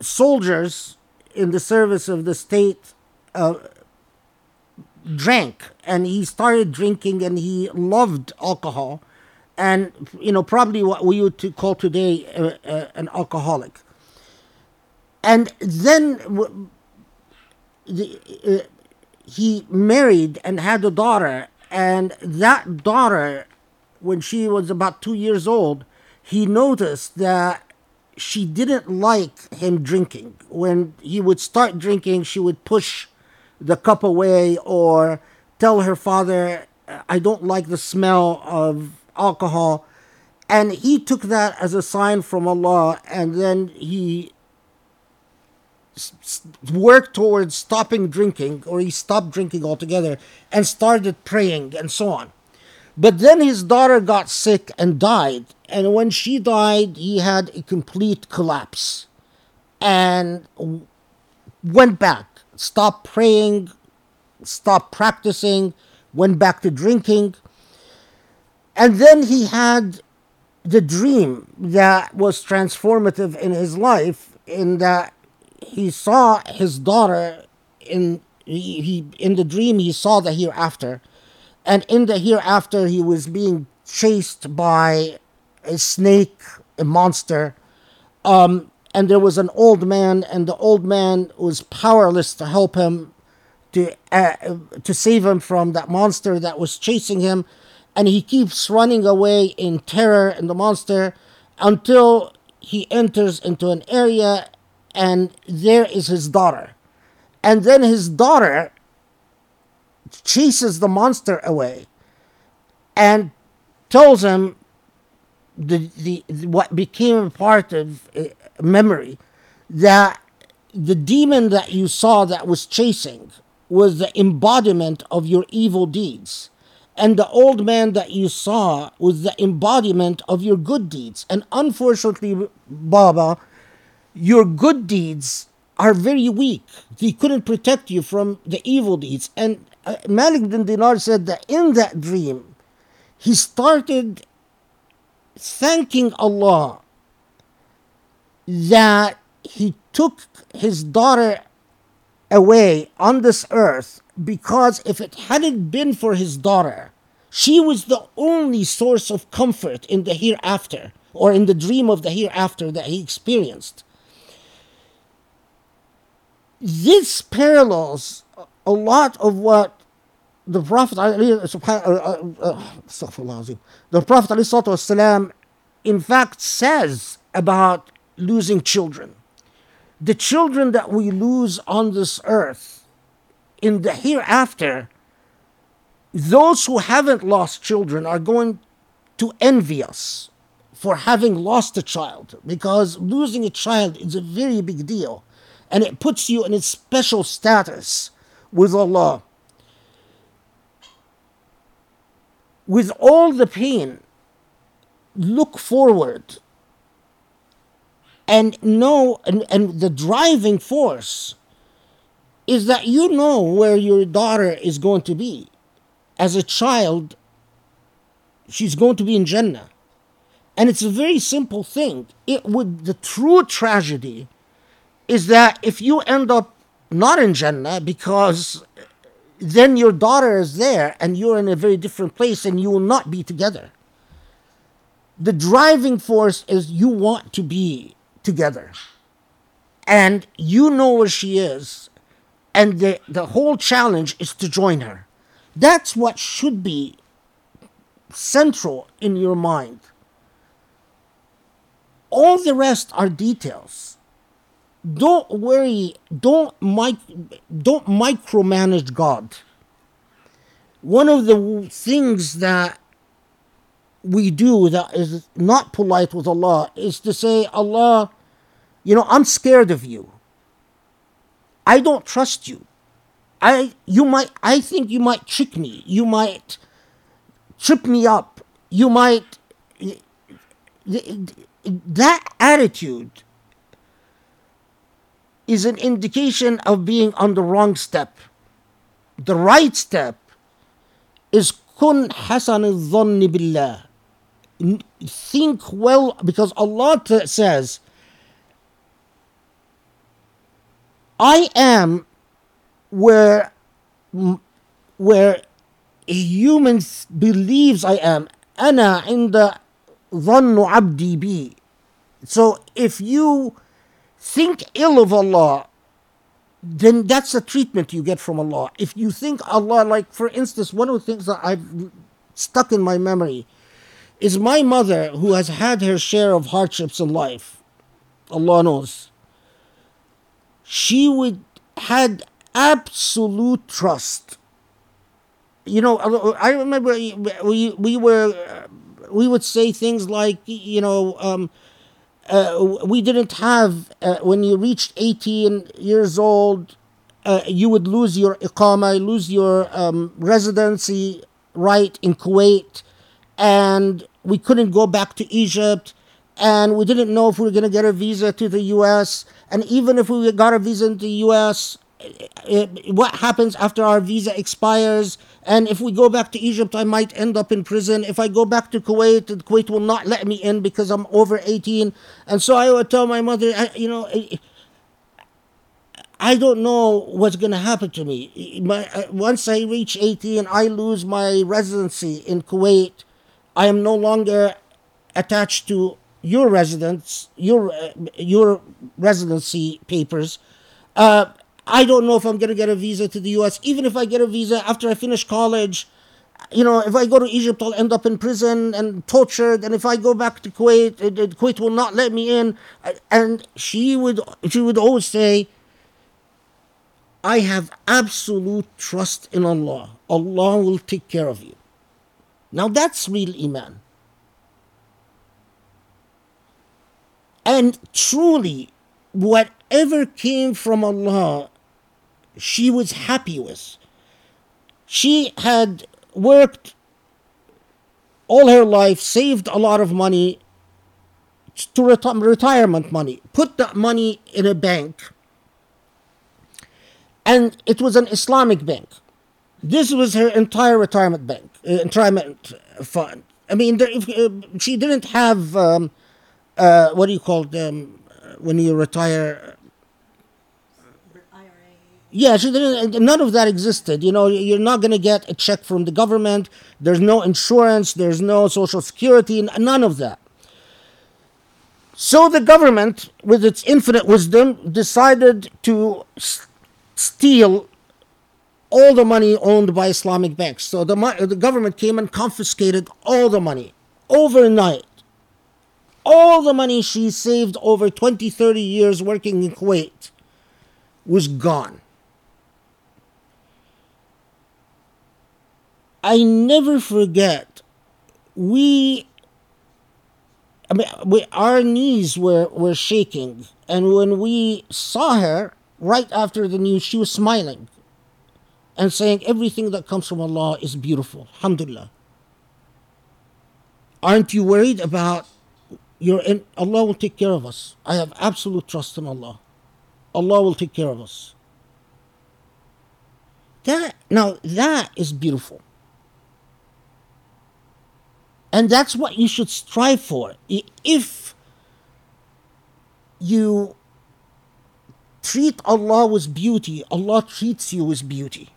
soldiers in the service of the state drank, and he started drinking, and he loved alcohol, and, you know, probably what we would call today an alcoholic. And then he married and had a daughter, and that daughter, when she was about 2 years old, he noticed that she didn't like him drinking. When he would start drinking, she would push the cup away or tell her father, I don't like the smell of alcohol. And he took that as a sign from Allah, and then he worked towards stopping drinking, or he stopped drinking altogether and started praying and so on. But then his daughter got sick and died, and when she died, he had a complete collapse and went back, stopped praying, stopped practicing, went back to drinking. And then he had the dream that was transformative in his life, in that he saw his daughter in the dream. He saw the hereafter, and in the hereafter he was being chased by a snake, a monster, and there was an old man, and the old man was powerless to help him, to save him from that monster that was chasing him, and he keeps running away in terror and the monster until he enters into an area, and there is his daughter. And then his daughter chases the monster away and tells him what became a part of memory, that the demon that you saw that was chasing was the embodiment of your evil deeds, and the old man that you saw was the embodiment of your good deeds. And unfortunately, Baba, your good deeds are very weak. They couldn't protect you from the evil deeds. And Malik bin Dinar said that in that dream, he started thanking Allah that he took his daughter away on this earth, because if it hadn't been for his daughter, she was the only source of comfort in the hereafter, or in the dream of the hereafter that he experienced. This parallels a lot of what the Prophet ﷺ in fact says about losing children. The children that we lose on this earth, in the hereafter, those who haven't lost children are going to envy us for having lost a child, because losing a child is a very big deal, and it puts you in a special status with Allah. With all the pain, look forward and know, and the driving force is that you know where your daughter is going to be. As a child, she's going to be in Jannah. And it's a very simple thing. The true tragedy is that if you end up not in Jannah, because then your daughter is there and you're in a very different place and you will not be together. The driving force is you want to be together, and you know where she is, and the whole challenge is to join her. That's what should be central in your mind. All the rest are details. Don't worry, don't micromanage God. One of the things that we do that is not polite with Allah is to say, Allah, I'm scared of you. I don't trust you. I think you might trick me. You might trip me up. You might... That attitude is an indication of being on the wrong step. The right step is kun hasan al-dhanni billah. Think well, because Allah says, I am where a human believes I am. Ana inda dhannu abdi bi. So if you think ill of Allah, then that's the treatment you get from Allah. If you think Allah, like for instance, one of the things that I've stuck in my memory is my mother, who has had her share of hardships in life, Allah knows, she had absolute trust. I remember we would say things like, we didn't have, when you reached 18 years old, you would lose your iqama, lose your residency right in Kuwait, and we couldn't go back to Egypt, and we didn't know if we were going to get a visa to the U.S., and even if we got a visa into the U.S., what happens after our visa expires, and if we go back to Egypt, I might end up in prison. If I go back to Kuwait, Kuwait will not let me in because I'm over 18. And so I would tell my mother, I don't know what's going to happen to me. Once I reach 18, I lose my residency in Kuwait. I am no longer attached to your residence, your residency papers. I don't know if I'm going to get a visa to the U.S. Even if I get a visa after I finish college, you know, if I go to Egypt, I'll end up in prison and tortured. And if I go back to Kuwait, Kuwait will not let me in. And she would always say, I have absolute trust in Allah. Allah will take care of you. Now that's real Iman. And truly, whatever came from Allah, she was happy with. She had worked all her life, saved a lot of money, to retirement money, put that money in a bank, and it was an Islamic bank. This was her entire retirement bank, retirement fund. I mean, she didn't have, what do you call them when you retire? IRA. Yeah, she didn't, none of that existed. You know, you're not going to get a check from the government. There's no insurance. There's no social security. None of that. So the government, with its infinite wisdom, decided to steal all the money owned by Islamic banks. So the government came and confiscated all the money overnight. All the money she saved over 20, 30 years working in Kuwait was gone. I never forget, our knees were shaking. And when we saw her, right after the news, she was smiling and saying, everything that comes from Allah is beautiful. Alhamdulillah. Aren't you worried about Allah will take care of us. I have absolute trust in Allah. Allah will take care of us. That is beautiful. And that's what you should strive for. If you treat Allah with beauty, Allah treats you with beauty.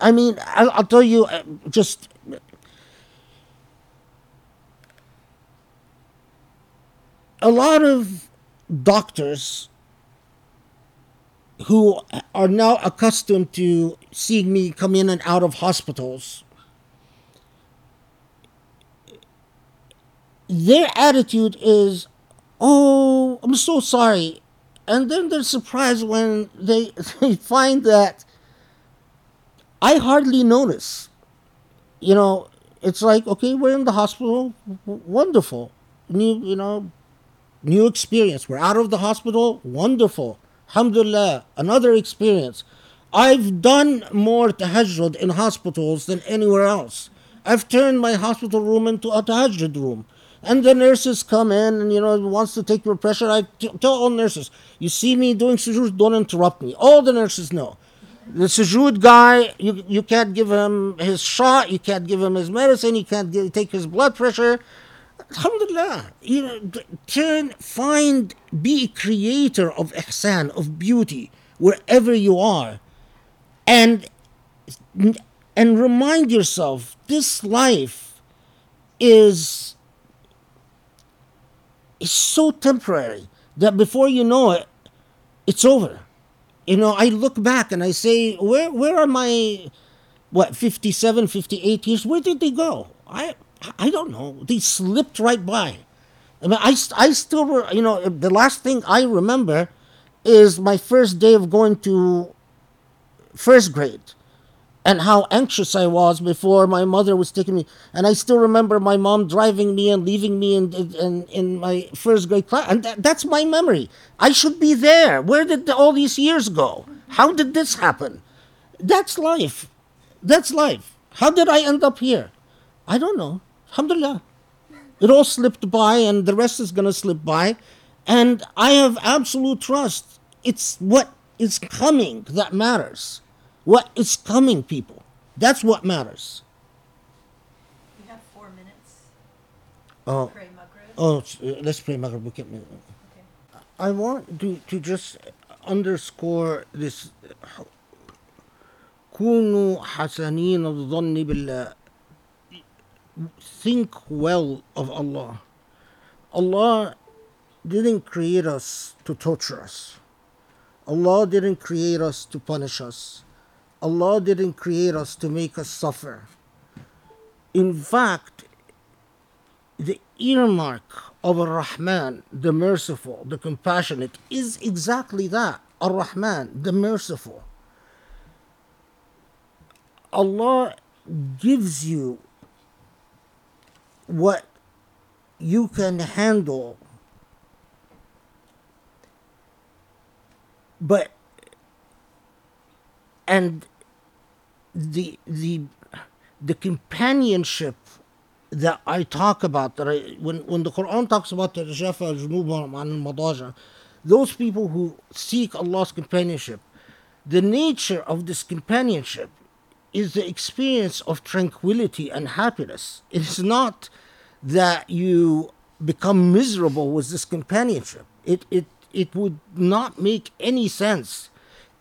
I mean, I'll tell you, just a lot of doctors who are now accustomed to seeing me come in and out of hospitals, their attitude is, oh, I'm so sorry. And then they're surprised when they find that I hardly notice. You know, it's like, okay, we're in the hospital. Wonderful. New experience. We're out of the hospital. Wonderful. Alhamdulillah. Another experience. I've done more tahajjud in hospitals than anywhere else. I've turned my hospital room into a tahajjud room. And the nurses come in and, wants to take your pressure. I tell all nurses, you see me doing sujood, don't interrupt me. All the nurses know. The sujood guy, you can't give him his shot. You can't give him his medicine. You can't take his blood pressure. Alhamdulillah, be a creator of ihsan, of beauty, wherever you are. And remind yourself, this life is so temporary that before you know it, it's over. I look back and I say, where are my, 57, 58 years? Where did they go? I don't know. They slipped right by. I mean, I still, the last thing I remember is my first day of going to first grade and how anxious I was before my mother was taking me. And I still remember my mom driving me and leaving me in my first grade class. And that's my memory. I should be there. Where did all these years go? How did this happen? That's life. That's life. How did I end up here? I don't know. Alhamdulillah. It all slipped by and the rest is going to slip by. And I have absolute trust. It's what is coming that matters. What is coming, people. That's what matters. We have 4 minutes. Oh. Pray Maghrib. Oh, let's pray Maghrib. Okay. I want to just underscore this. كونوا حسنين الظن بالله. Think well of Allah. Allah didn't create us to torture us. Allah didn't create us to punish us. Allah didn't create us to make us suffer. In fact, the earmark of Ar-Rahman, the merciful, the compassionate, is exactly that. Ar-Rahman, the merciful. Allah gives you what you can handle, but and the companionship that I talk about, that when the Quran talks about the Rajafa al-Junubam and al-Madaja, those people who seek Allah's companionship, the nature of this companionship is the experience of tranquility and happiness. It is not that you become miserable with this companionship. It would not make any sense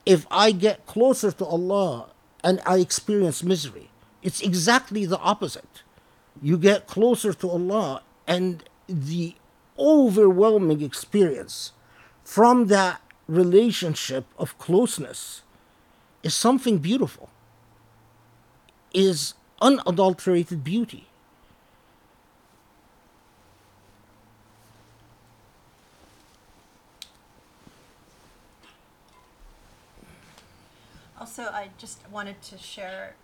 if I get closer to Allah and I experience misery. It's exactly the opposite. You get closer to Allah and the overwhelming experience from that relationship of closeness is something beautiful, is unadulterated beauty. Also, I just wanted to share,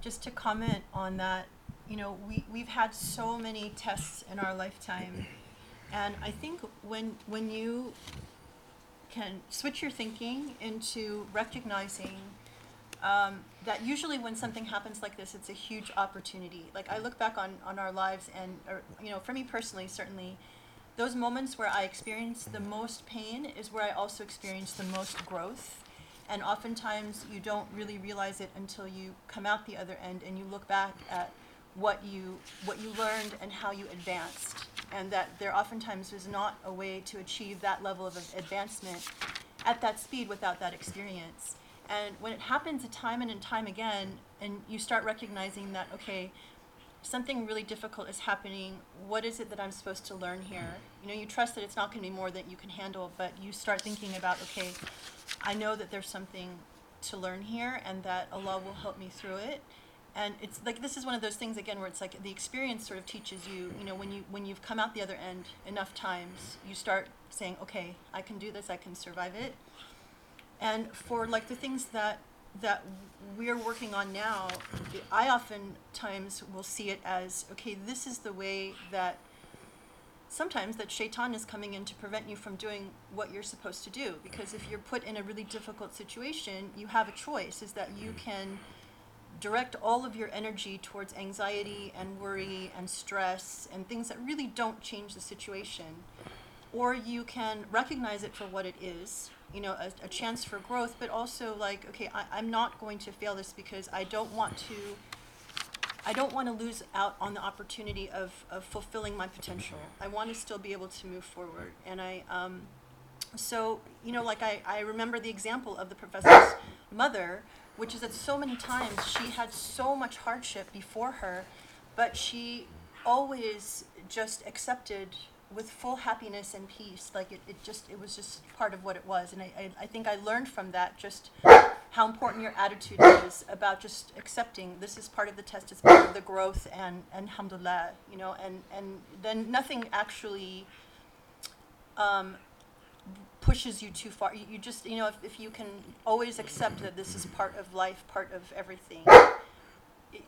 just to comment on that, you know, we've had so many tests in our lifetime. And I think when you can switch your thinking into recognizing that usually when something happens like this, it's a huge opportunity. Like I look back on our lives and, you know, for me personally, certainly, those moments where I experience the most pain is where I also experience the most growth. And oftentimes you don't really realize it until you come out the other end and you look back at what you learned and how you advanced. And that there oftentimes is not a way to achieve that level of advancement at that speed without that experience. And when it happens time and time again, and you start recognizing that, okay, something really difficult is happening, what is it that I'm supposed to learn here? You know, you trust that it's not going to be more than you can handle, but you start thinking about, okay, I know that there's something to learn here and that Allah will help me through it. And it's like, this is one of those things, again, where it's like the experience sort of teaches you, you know, when you've come out the other end enough times, you start saying, okay, I can do this, I can survive it. And for like the things that we're working on now, I oftentimes will see it as, okay, this is the way that sometimes that Shaitan is coming in to prevent you from doing what you're supposed to do. Because if you're put in a really difficult situation, you have a choice, is that you can direct all of your energy towards anxiety and worry and stress and things that really don't change the situation. Or you can recognize it for what it is, you know, a chance for growth, but also like, okay, I'm not going to fail this because I don't want to lose out on the opportunity of fulfilling my potential. I want to still be able to move forward. And so, you know, like I remember the example of the professor's mother, which is that so many times she had so much hardship before her, but she always just accepted with full happiness and peace. Like it was just part of what it was. And I think I learned from that just how important your attitude is about just accepting this is part of the test, it's part of the growth, and alhamdulillah, you know, and then nothing actually pushes you too far. You just, you know, if you can always accept that this is part of life, part of everything,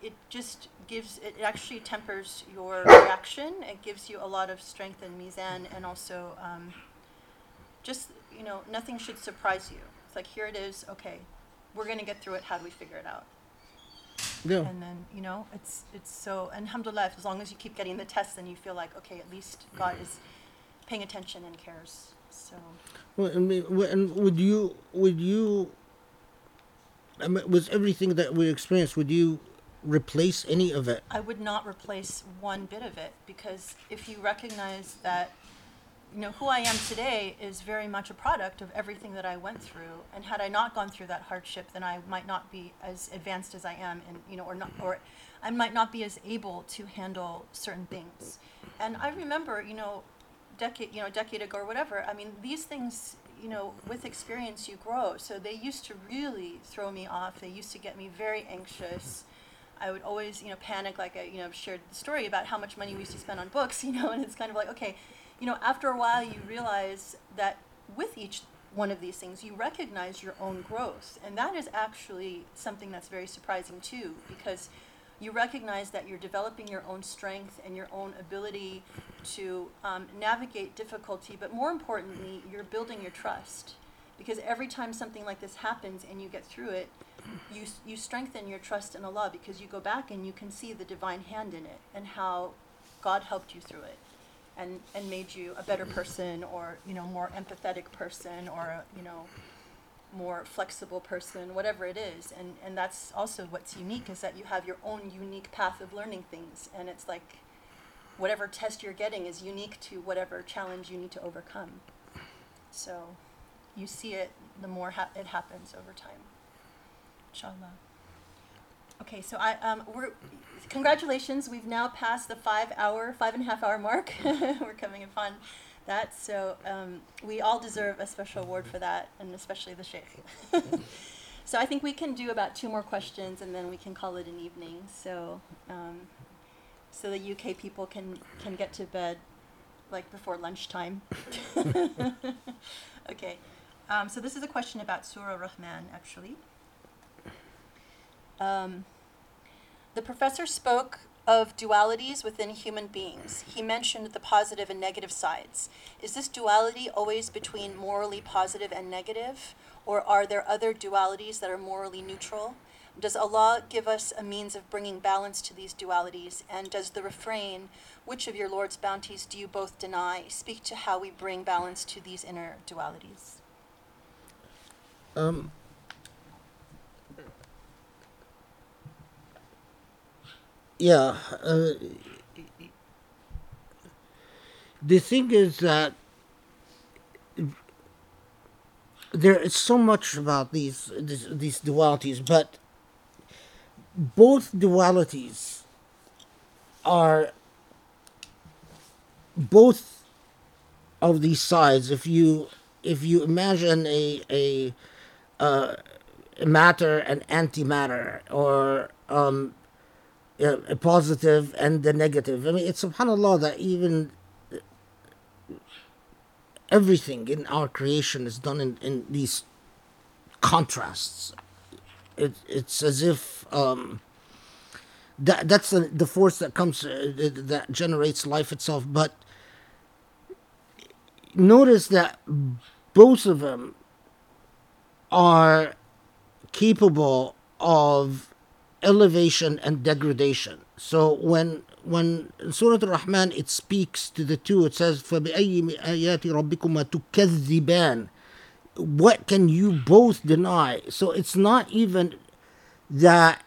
it just gives, it actually tempers your reaction. It gives you a lot of strength and mizan, and also just, you know, nothing should surprise you. It's like, here it is, okay, we're going to get through it, how do we figure it out? Yeah. And then, you know, it's so, and alhamdulillah, as long as you keep getting the tests, then you feel like, okay, at least God is paying attention and cares. So, well, and would you, I mean, with everything that we experienced, would you replace any of it? I would not replace one bit of it, because if you recognize that you know, who I am today is very much a product of everything that I went through. And had I not gone through that hardship, then I might not be as advanced as I am, and you know, or I might not be as able to handle certain things. And I remember, you know, a decade ago or whatever. I mean, these things, you know, with experience you grow. So they used to really throw me off. They used to get me very anxious. I would always, you know, panic. Like I, you know, shared the story about how much money we used to spend on books, you know, and it's kind of like, okay, you know, after a while you realize that with each one of these things, you recognize your own growth. And that is actually something that's very surprising too, because you recognize that you're developing your own strength and your own ability to navigate difficulty, but more importantly, you're building your trust. Because every time something like this happens and you get through it, you strengthen your trust in Allah, because you go back and you can see the divine hand in it and how God helped you through it and made you a better person, or, you know, more empathetic person, or, you know, more flexible person, whatever it is. And that's also what's unique, is that you have your own unique path of learning things. And it's like whatever test you're getting is unique to whatever challenge you need to overcome. So you see it, the more it happens over time. Inshallah. Okay, so congratulations, we've now passed the 5.5 hour mark. We're coming upon that, so we all deserve a special award for that, and especially the Sheikh. So I think we can do about 2 more questions, and then we can call it an evening, so the UK people can get to bed like before lunchtime. Okay, so this is a question about Surah Rahman, actually. The professor spoke of dualities within human beings. He mentioned the positive and negative sides. Is this duality always between morally positive and negative, or are there other dualities that are morally neutral? Does Allah give us a means of bringing balance to these dualities? And does the refrain, "Which of your Lord's bounties do you both deny?" speak to how we bring balance to these inner dualities? Yeah, the thing is that there is so much about these dualities, but both dualities are both of these sides. If you imagine a matter and antimatter, or a positive and the negative. I mean, it's subhanAllah that even everything in our creation is done in these contrasts. It's as if that's the force that comes, that generates life itself. But notice that both of them are capable of elevation and degradation. So when Surah Ar-Rahman, it speaks to the two. It says, فَبِأَيِّ آيَاتِ رَبِّكُمَا تُكَذِّبَانِ. What can you both deny? So it's not even that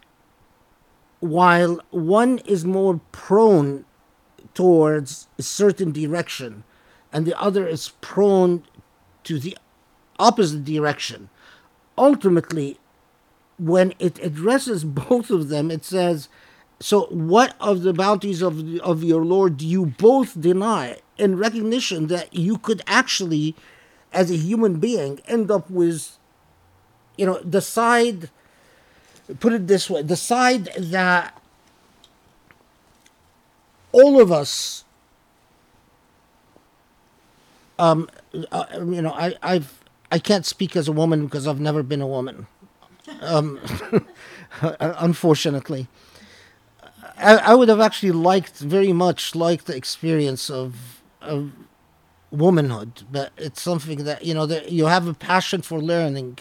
while one is more prone towards a certain direction and the other is prone to the opposite direction. Ultimately, when it addresses both of them, it says, so what of the bounties of your Lord do you both deny, in recognition that you could actually, as a human being, end up with, you know, the side, put it this way, the side that all of us, you know, I can't speak as a woman because I've never been a woman. Unfortunately, I would have actually very much liked the experience of womanhood, but it's something that, you know, that you have a passion for learning,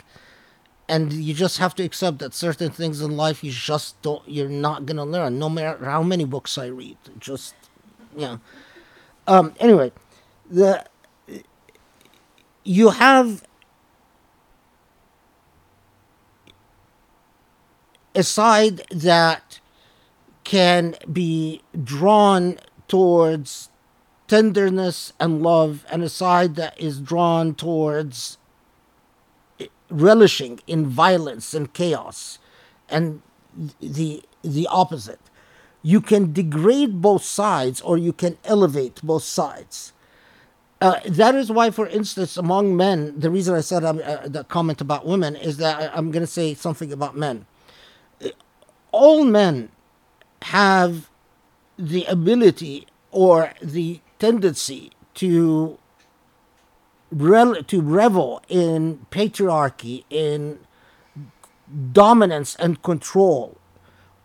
and you just have to accept that certain things in life you're not gonna learn, no matter how many books I read. Just, yeah. Anyway, you have a side that can be drawn towards tenderness and love, and a side that is drawn towards relishing in violence and chaos, and the opposite. You can degrade both sides, or you can elevate both sides. That is why, for instance, among men, the reason I said the comment about women is that I'm going to say something about men. All men have the ability or the tendency to revel in patriarchy, in dominance and control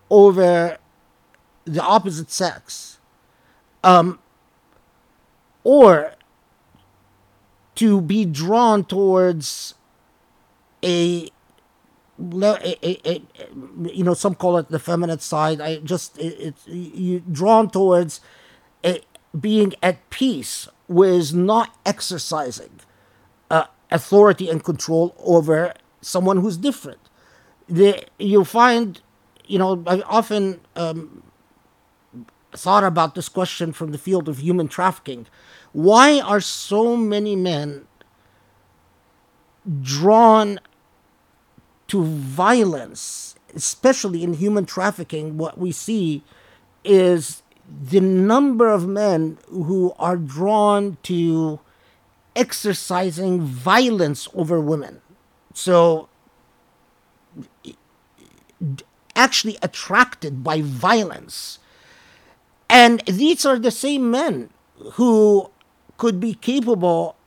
over the opposite sex, or to be drawn towards a you know, some call it the feminine side. You're drawn towards being at peace with not exercising authority and control over someone who's different. You find, you know, I often thought about this question from the field of human trafficking. Why are so many men drawn to violence, especially in human trafficking? What we see is the number of men who are drawn to exercising violence over women. So, actually attracted by violence. And these are the same men who could be capable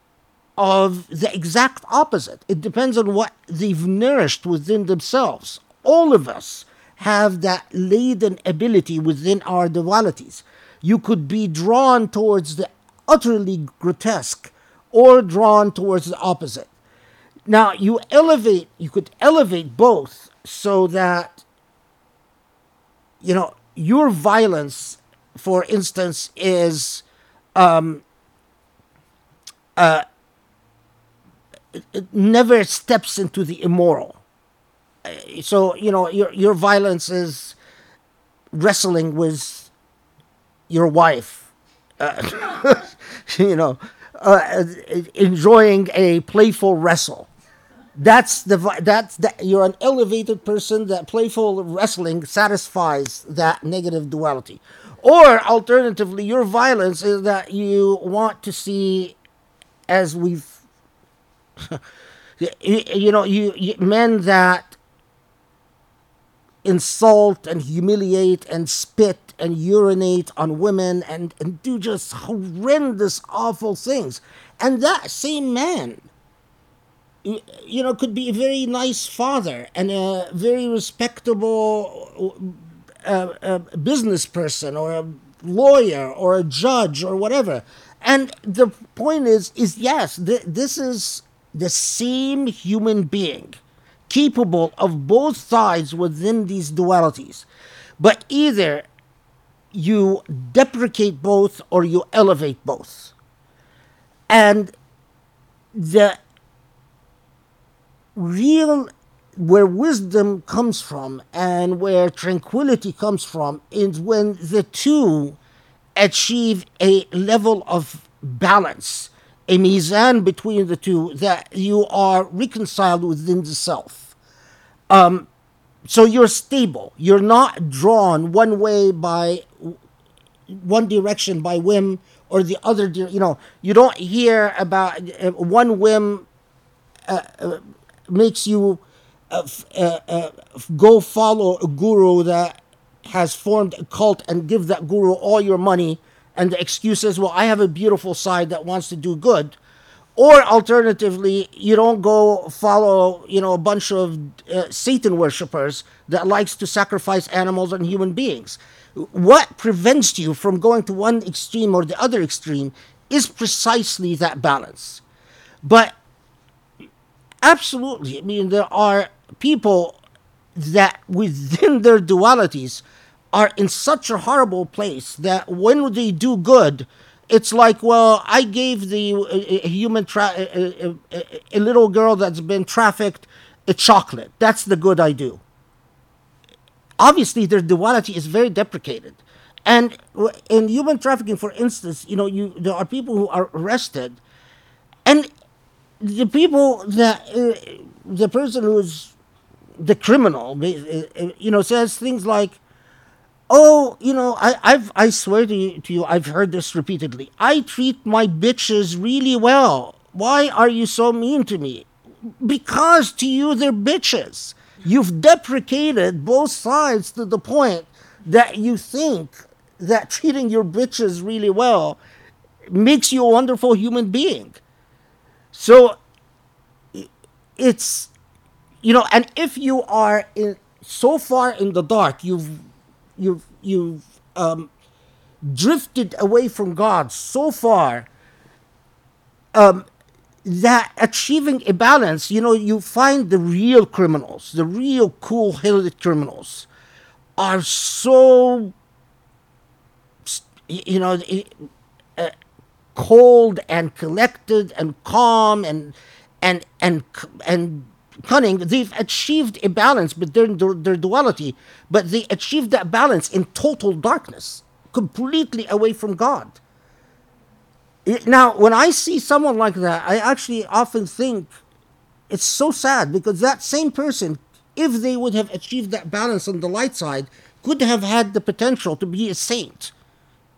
of the exact opposite. It depends on what they've nourished within themselves. All of us have that latent ability within our dualities. You could be drawn towards the utterly grotesque or drawn towards the opposite. Now, you could elevate both so that, you know, your violence, for instance, is it never steps into the immoral. So, you know, your violence is wrestling with your wife, you know, enjoying a playful wrestle. You're an elevated person. That playful wrestling satisfies that negative duality. Or alternatively, your violence is that you want to see, as we've, you know, you men that insult and humiliate and spit and urinate on women and do just horrendous, awful things. And that same man, you know, could be a very nice father and a very respectable business person or a lawyer or a judge or whatever. And the point is yes, this is the same human being, capable of both sides within these dualities. But either you deprecate both or you elevate both. And the real, where wisdom comes from and where tranquility comes from, is when the two achieve a level of balance, a mizan between the two, that you are reconciled within the self. So you're stable. You're not drawn one way by one direction by whim or the other. You know, you don't hear about one whim makes you go follow a guru that has formed a cult and give that guru all your money. And the excuse is, well, I have a beautiful side that wants to do good. Or alternatively, you don't go follow, you know, a bunch of Satan worshippers that likes to sacrifice animals and human beings. What prevents you from going to one extreme or the other extreme is precisely that balance. But absolutely, I mean, there are people that within their dualities are in such a horrible place that when they do good, it's like, well, I gave the a little girl that's been trafficked a chocolate. That's the good I do. Obviously, their duality is very deprecated. And in human trafficking, for instance, there are people who are arrested, and the people that the person who is the criminal, says things like, "Oh, I swear to you, I've heard this repeatedly. I treat my bitches really well. Why are you so mean to me?" Because to you they're bitches. You've deprecated both sides to the point that you think that treating your bitches really well makes you a wonderful human being. So it's, and if you are so far in the dark, you've drifted away from God so far that achieving a balance, you find the real criminals, the real cool-headed criminals are so, cold and collected and calm and cunning. They've achieved a balance, but their duality. But they achieved that balance in total darkness, completely away from God. Now, when I see someone like that, I actually often think it's so sad, because that same person, if they would have achieved that balance on the light side, could have had the potential to be a saint.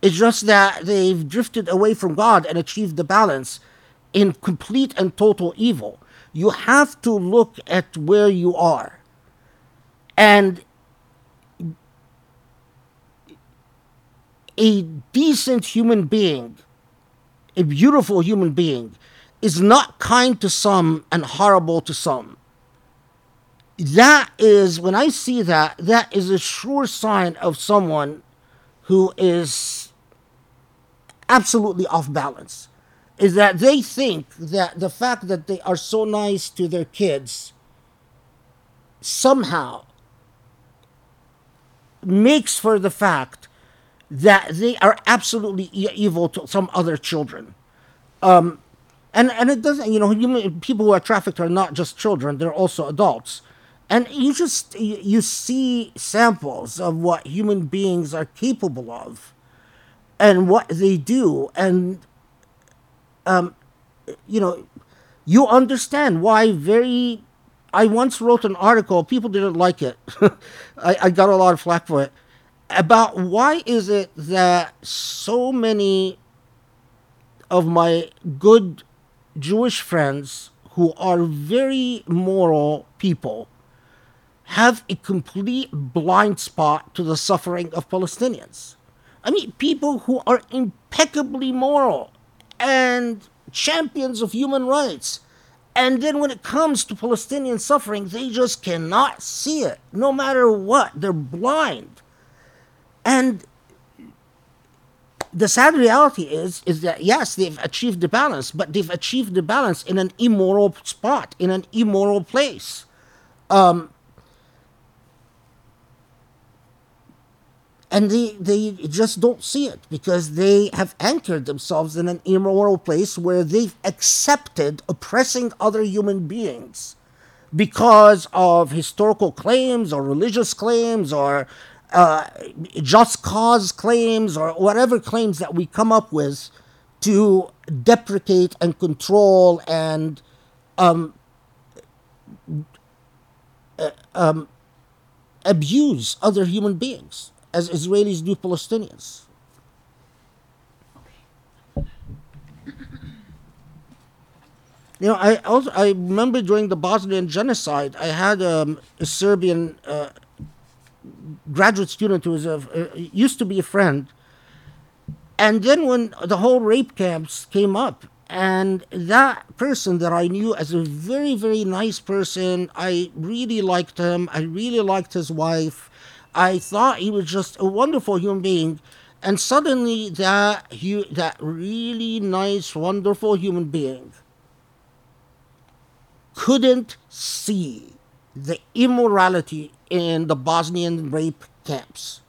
It's just that they've drifted away from God and achieved the balance in complete and total evil. You have to look at where you are. And a decent human being, a beautiful human being, is not kind to some and horrible to some. That is, when I see that, that is a sure sign of someone who is absolutely off balance, is that they think that the fact that they are so nice to their kids somehow makes for the fact that they are absolutely evil to some other children. And it doesn't, people who are trafficked are not just children, they're also adults. And you see samples of what human beings are capable of and what they do. And, you understand why I once wrote an article, people didn't like it. I got a lot of flack for it, about why is it that so many of my good Jewish friends who are very moral people have a complete blind spot to the suffering of Palestinians. I mean, people who are impeccably moral and champions of human rights. And then when it comes to Palestinian suffering, they just cannot see it, no matter what. They're blind. And the sad reality is that, yes, they've achieved the balance, but they've achieved the balance in an immoral spot, in an immoral place. And they just don't see it, because they have anchored themselves in an immoral place where they've accepted oppressing other human beings because of historical claims or religious claims or just cause claims or whatever claims that we come up with to deprecate and control and abuse other human beings, as Israelis do Palestinians. I remember during the Bosnian genocide, I had a Serbian graduate student who was used to be a friend, and then when the whole rape camps came up, and that person that I knew as a very, very nice person, I really liked him, I really liked his wife, I thought he was just a wonderful human being, and suddenly that really nice, wonderful human being couldn't see the immorality in the Bosnian rape camps.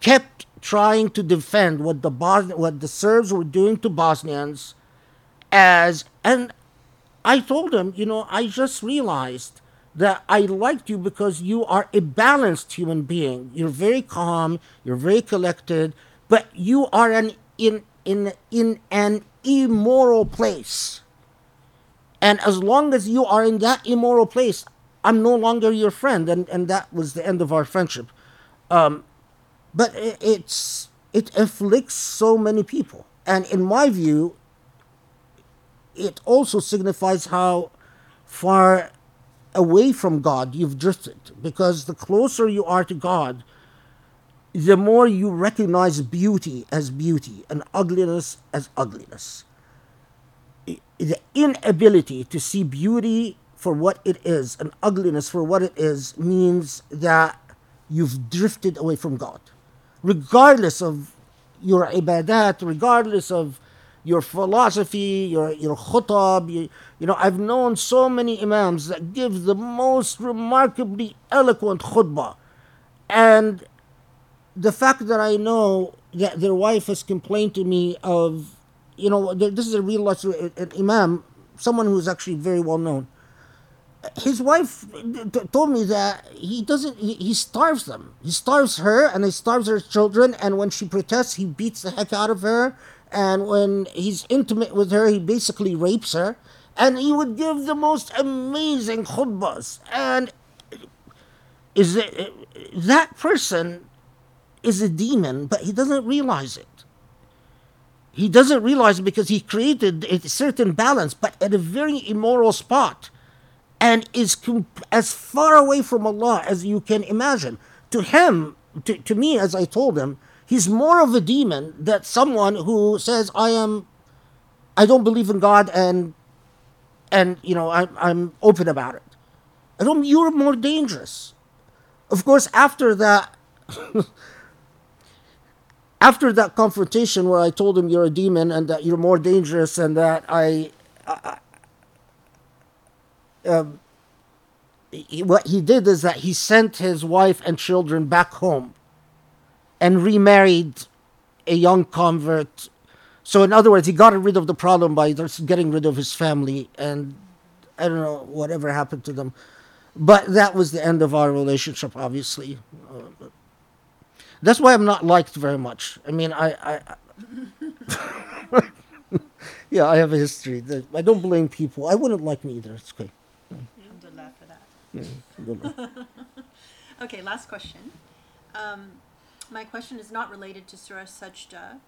Kept trying to defend what the Serbs were doing to Bosnians and I told him, I just realized that I liked you because you are a balanced human being. You're very calm, you're very collected, but you are in an immoral place. And as long as you are in that immoral place, I'm no longer your friend. And that was the end of our friendship. But it afflicts so many people. And in my view, it also signifies how far away from God you've drifted. Because the closer you are to God, the more you recognize beauty as beauty and ugliness as ugliness. The inability to see beauty for what it is and ugliness for what it is means that you've drifted away from God. Regardless of your ibadat, regardless of your philosophy, your khutab, you know, I've known so many imams that give the most remarkably eloquent khutbah. And the fact that I know that their wife has complained to me of, you know, this is a real life, an imam, someone who's actually very well known. His wife told me that he starves them. He starves her and he starves her children, and when she protests, he beats the heck out of her. And when he's intimate with her, he basically rapes her. And he would give the most amazing khutbahs. And is it, that person is a demon, but he doesn't realize it. He doesn't realize it because he created a certain balance, but at a very immoral spot, and is as far away from Allah as you can imagine. To him, to me, as I told him, he's more of a demon than someone who says, I don't believe in God, and you know, I'm open about it. You're more dangerous. Of course, after that, after that confrontation where I told him you're a demon and that you're more dangerous and that what he did is that he sent his wife and children back home and remarried a young convert. So in other words, he got rid of the problem by just getting rid of his family, and I don't know whatever happened to them. But that was the end of our relationship, obviously. That's why I'm not liked very much. I mean, yeah, I have a history. I don't blame people. I wouldn't like me either. It's okay. Alhamdulillah for that. Yeah, alhamdulillah. Okay, last question. My question is not related to Surah As-Sajdah,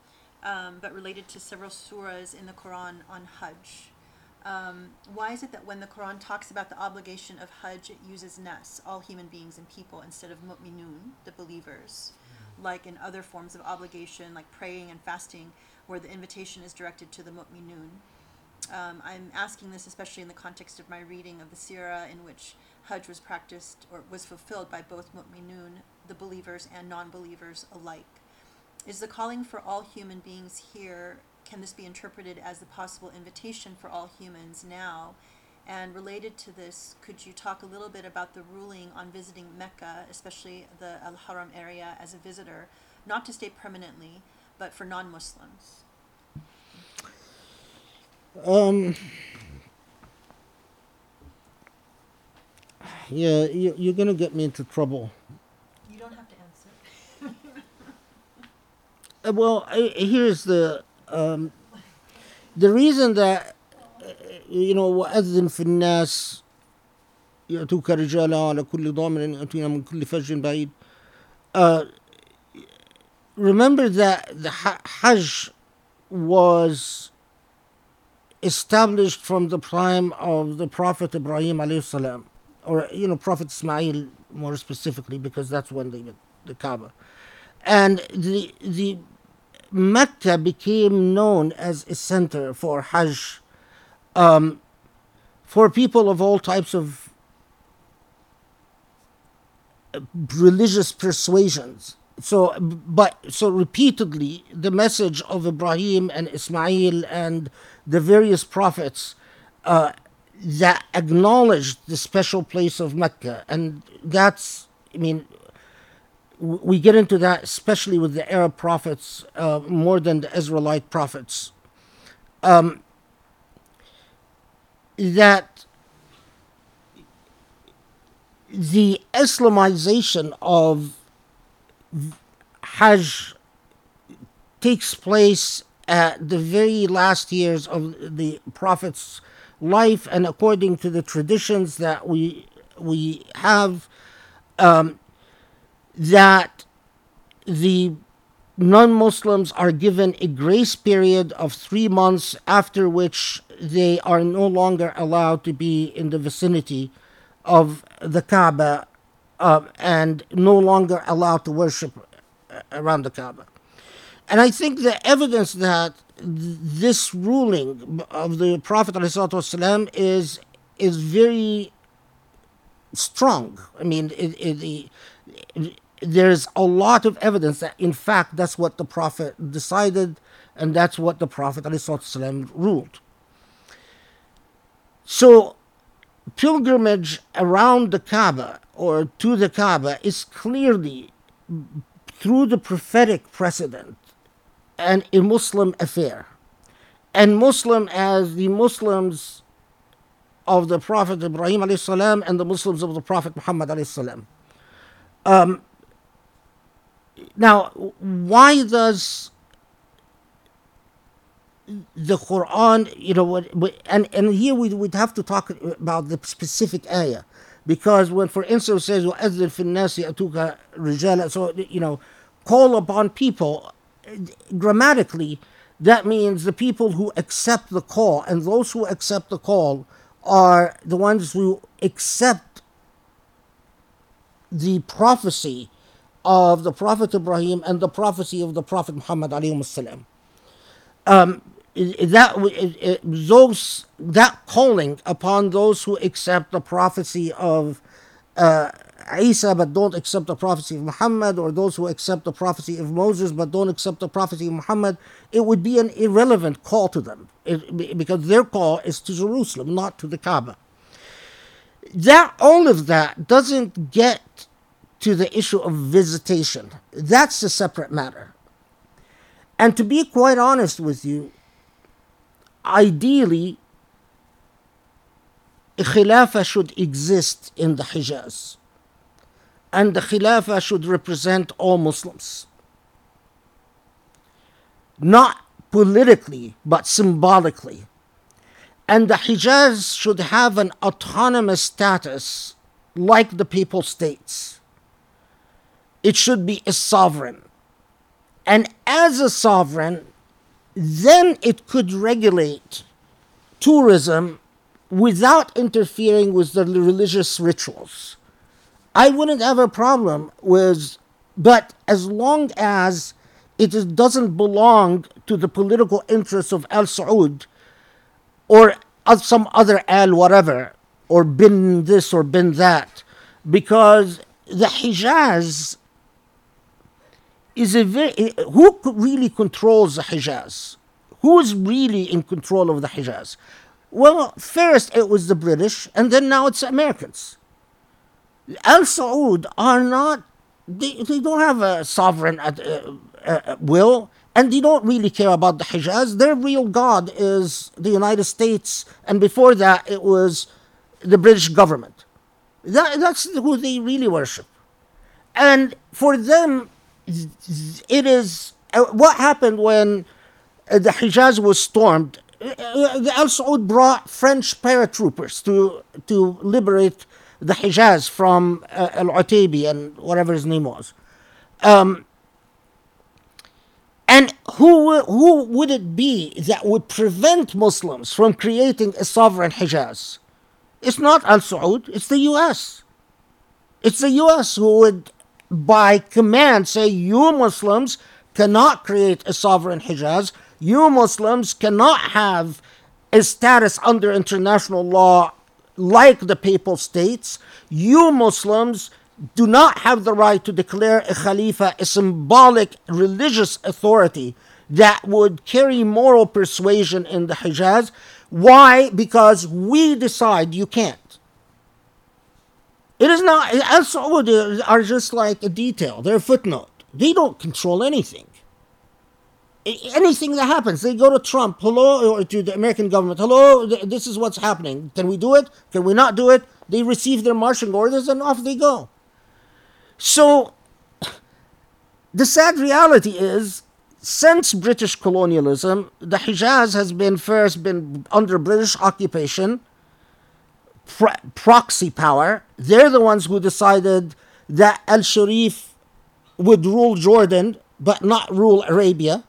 but related to several surahs in the Quran on Hajj. Why is it that when the Quran talks about the obligation of Hajj, it uses nas, all human beings and people, instead of mu'minun, the believers, like in other forms of obligation, like praying and fasting, where the invitation is directed to the mu'minun? I'm asking this especially in the context of my reading of the Sirah, in which Hajj was practiced or was fulfilled by both mu'minun, the believers, and non-believers alike. Is the calling for all human beings here, can this be interpreted as the possible invitation for all humans now? And related to this, could you talk a little bit about the ruling on visiting Mecca, especially the Al-Haram area, as a visitor, not to stay permanently, but for non-Muslims? Yeah, you're going to get me into trouble. You don't have to answer. Well, here's the reason that, you know, وَأَذِّنْ فِي النَّاسِ يَأْتُوكَ رِجَالًا عَلَى كُلِّ ضَامِرٍ يَأْتُونَ مِنْ كُلِّ فَجٍّ بَعِيدٍ. Remember that the Hajj was established from the time of the Prophet Ibrahim alayhi salam, or, you know, Prophet Ismail more specifically, because that's when they built the Kaaba. And the Mecca became known as a center for Hajj, for people of all types of religious persuasions. So repeatedly, the message of Ibrahim and Ismail and the various prophets that acknowledged the special place of Mecca, and that's, I mean, we get into that especially with the Arab prophets more than the Israelite prophets. That the Islamization of Hajj takes place at the very last years of the Prophet's life, and according to the traditions that we have, that the non-Muslims are given a grace period of 3 months, after which they are no longer allowed to be in the vicinity of the Kaaba and no longer allowed to worship around the Kaaba. And I think the evidence that this ruling of the Prophet ﷺ is very strong. I mean, there's a lot of evidence that, in fact, that's what the Prophet decided, and that's what the Prophet ﷺ ruled. So, pilgrimage around the Kaaba or to the Kaaba is clearly, through the prophetic precedent, and a Muslim affair. And Muslim as the Muslims of the Prophet Ibrahim ﷺ and the Muslims of the Prophet Muhammad ﷺ. Now, why does the Quran, and here we'd have to talk about the specific ayah, because when, for instance, it says, وَأَذِّرْ فِي النَّاسِ أَتُوكَ رِجَالًا, so, call upon people, grammatically, that means the people who accept the call, and those who accept the call are the ones who accept the prophecy of the Prophet Ibrahim and the prophecy of the Prophet Muhammad alayhi salam. That calling upon those who accept the prophecy of Isa but don't accept the prophecy of Muhammad, or those who accept the prophecy of Moses but don't accept the prophecy of Muhammad, it would be an irrelevant call to them, because their call is to Jerusalem, not to the Kaaba. All of that doesn't get to the issue of visitation. That's a separate matter. And to be quite honest with you, ideally, Khilafah should exist in the Hijaz. And the Khilafah should represent all Muslims. Not politically, but symbolically. And the Hijaz should have an autonomous status like the Papal States. It should be a sovereign. And as a sovereign, then it could regulate tourism without interfering with the religious rituals. I wouldn't have a problem with, but as long as it doesn't belong to the political interests of Al-Saud or of some other Al-whatever, or bin this or bin that, because the Hijaz is who really controls the Hijaz? Who is really in control of the Hijaz? Well, first it was the British, and then now it's the Americans. Al-Saud are not, they don't have a sovereign at will, and they don't really care about the Hijaz. Their real god is the United States, and before that it was the British government. That's who they really worship. And for them, it is, what happened when the Hijaz was stormed, the Al-Saud brought French paratroopers to liberate the Hijaz from Al-Utaybi and whatever his name was. And who would it be that would prevent Muslims from creating a sovereign Hijaz? It's not Al-Saud, it's the U.S. It's the U.S. who would, by command, say, you Muslims cannot create a sovereign Hijaz, you Muslims cannot have a status under international law like the Papal States, you Muslims do not have the right to declare a Khalifa a symbolic religious authority that would carry moral persuasion in the Hijaz. Why? Because we decide you can't. It is not, Al-Saud are just like a detail, they're a footnote. They don't control anything. Anything that happens, they go to Trump, hello, or to the American government, hello, this is what's happening. Can we do it? Can we not do it? They receive their marching orders and off they go. So the sad reality is, since British colonialism, the Hijaz has been under British occupation, proxy power. They're the ones who decided that Al-Sharif would rule Jordan but not rule Arabia.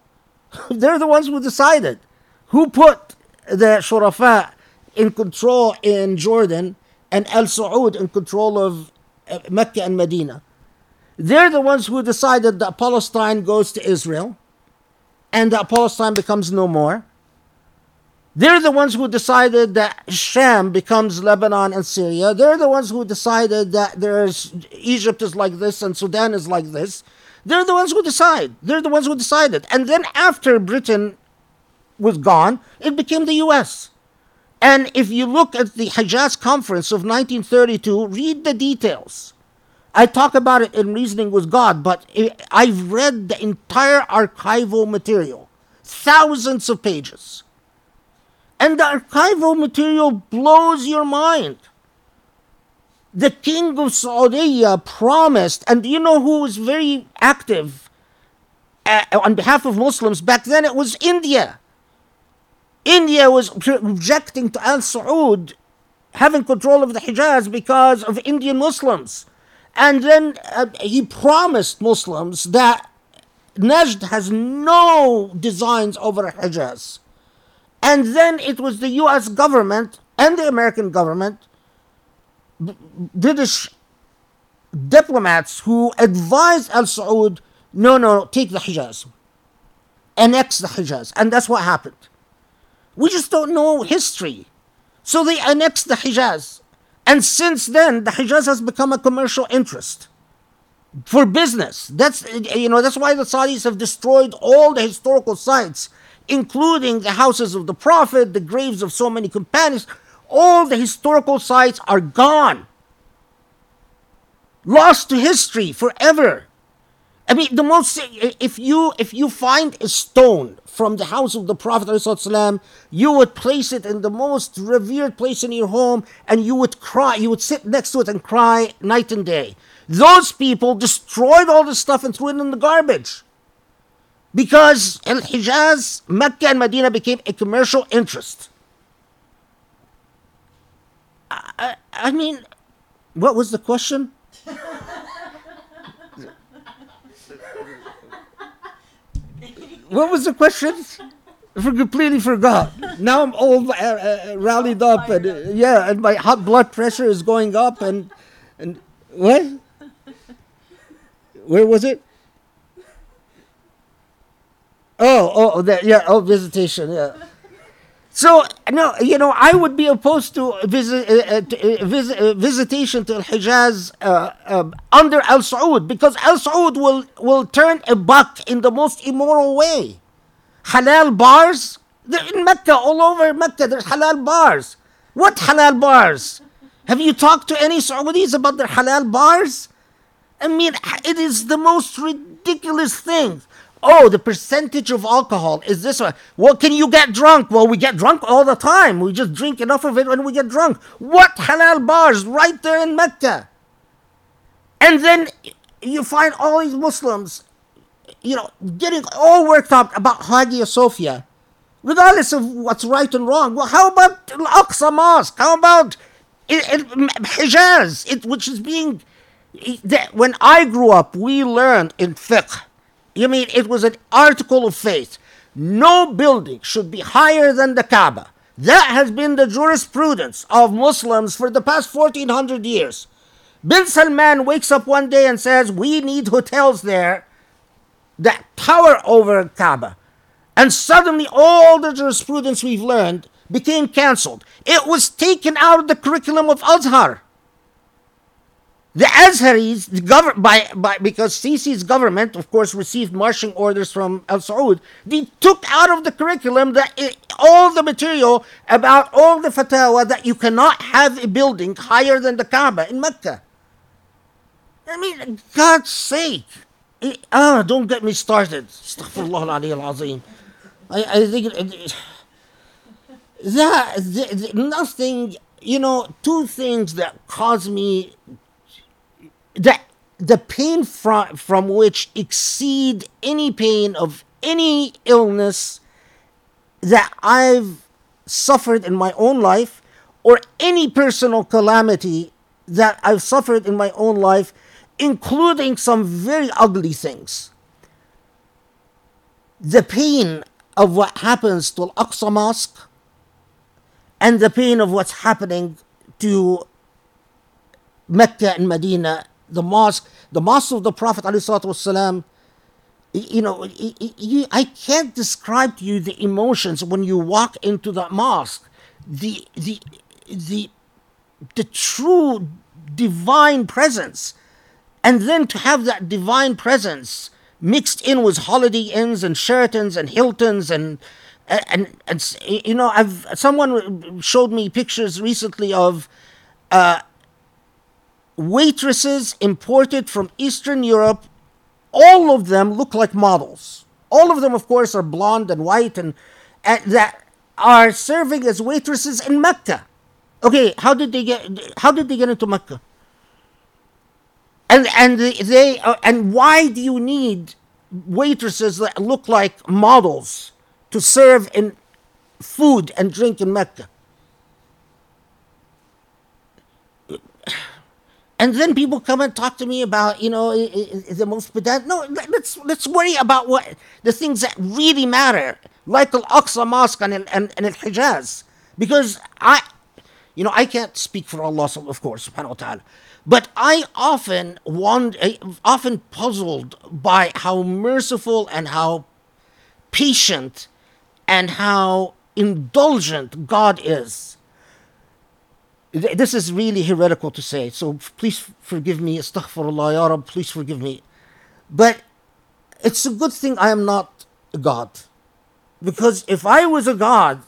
They're the ones who decided. Who put the Shurafa in control in Jordan and Al-Saud in control of Mecca and Medina? They're the ones who decided that Palestine goes to Israel and that Palestine becomes no more. They're the ones who decided that Sham becomes Lebanon and Syria. They're the ones who decided that Egypt is like this and Sudan is like this. They're the ones who decide. They're the ones who decided. And then after Britain was gone, it became the U.S. And if you look at the Hijaz Conference of 1932, read the details. I talk about it in Reasoning with God, but I've read the entire archival material, thousands of pages. And the archival material blows your mind. The king of Saudi promised, and you know who was very active on behalf of Muslims back then? It was India. India was objecting to Al-Saud having control of the Hijaz because of Indian Muslims. And then he promised Muslims that Najd has no designs over Hijaz. And then it was the U.S. government and the American government, British diplomats who advised Al-Saud, no, take the Hijaz. Annex the Hijaz. And that's what happened. We just don't know history. So they annexed the Hijaz. And since then, the Hijaz has become a commercial interest for business. That's why the Saudis have destroyed all the historical sites, including the houses of the Prophet, the graves of so many companions. All the historical sites are gone. Lost to history forever. I mean, if you find a stone from the house of the Prophet ﷺ, you would place it in the most revered place in your home, and you would cry. You would sit next to it and cry night and day. Those people destroyed all this stuff and threw it in the garbage, because Al-Hijaz, Mecca, and Medina became a commercial interest. I mean, what was the question? What was the question? I completely forgot. Now I'm all rallied up, and and my hot blood pressure is going up, and what? Where was it? Visitation, yeah. So no, I would be opposed to visitation to Al-Hijaz under Al-Saud, because Al-Saud will turn a buck in the most immoral way. Halal bars, they're in Mecca, all over Mecca. There's halal bars. What halal bars? Have you talked to any Saudis about their halal bars? I mean, it is the most ridiculous thing. Oh, the percentage of alcohol is this one. Well, can you get drunk? Well, we get drunk all the time. We just drink enough of it when we get drunk. What halal bars right there in Mecca? And then you find all these Muslims, getting all worked up about Hagia Sophia, regardless of what's right and wrong. Well, how about Al-Aqsa Mosque? How about Hijaz, which is being... When I grew up, we learned in fiqh, it was an article of faith. No building should be higher than the Kaaba. That has been the jurisprudence of Muslims for the past 1400 years. Bin Salman wakes up one day and says, we need hotels there that tower over Kaaba. And suddenly all the jurisprudence we've learned became cancelled. It was taken out of the curriculum of Azhar. The Azharis, because Sisi's government, of course, received marching orders from Al-Saud, they took out of the curriculum all the material about all the fatwa that you cannot have a building higher than the Kaaba in Mecca. I mean, God's sake. Don't get me started. Astaghfirullah al-Ali al-Azim. I think nothing you know, two things that caused me the pain from which exceed any pain of any illness that I've suffered in my own life, or any personal calamity that I've suffered in my own life, including some very ugly things. The pain of what happens to Al-Aqsa Mosque and the pain of what's happening to Mecca and Medina, the mosque of the Prophet ﷺ. You know, I can't describe to you the emotions when you walk into that mosque. The true divine presence, and then to have that divine presence mixed in with Holiday Inns and Sheratons and Hiltons and you know, someone showed me pictures recently of waitresses imported from Eastern Europe. All of them look like models. All of them, of course, are blonde and white, and that are serving as waitresses in Mecca. Okay, how did they get into Mecca? And why do you need waitresses that look like models to serve in food and drink in Mecca? And then people come and talk to me about, you know, the most pedantic. No, let's worry about the things that really matter, like Al-Aqsa Mosque and Al-Hijaz. Because I can't speak for Allah, of course, subhanahu wa ta'ala. But I often puzzled by how merciful and how patient and how indulgent God is. This is really heretical to say, so please forgive me. Astaghfirullah, Ya Rab, please forgive me. But it's a good thing I am not a God. Because if I was a God,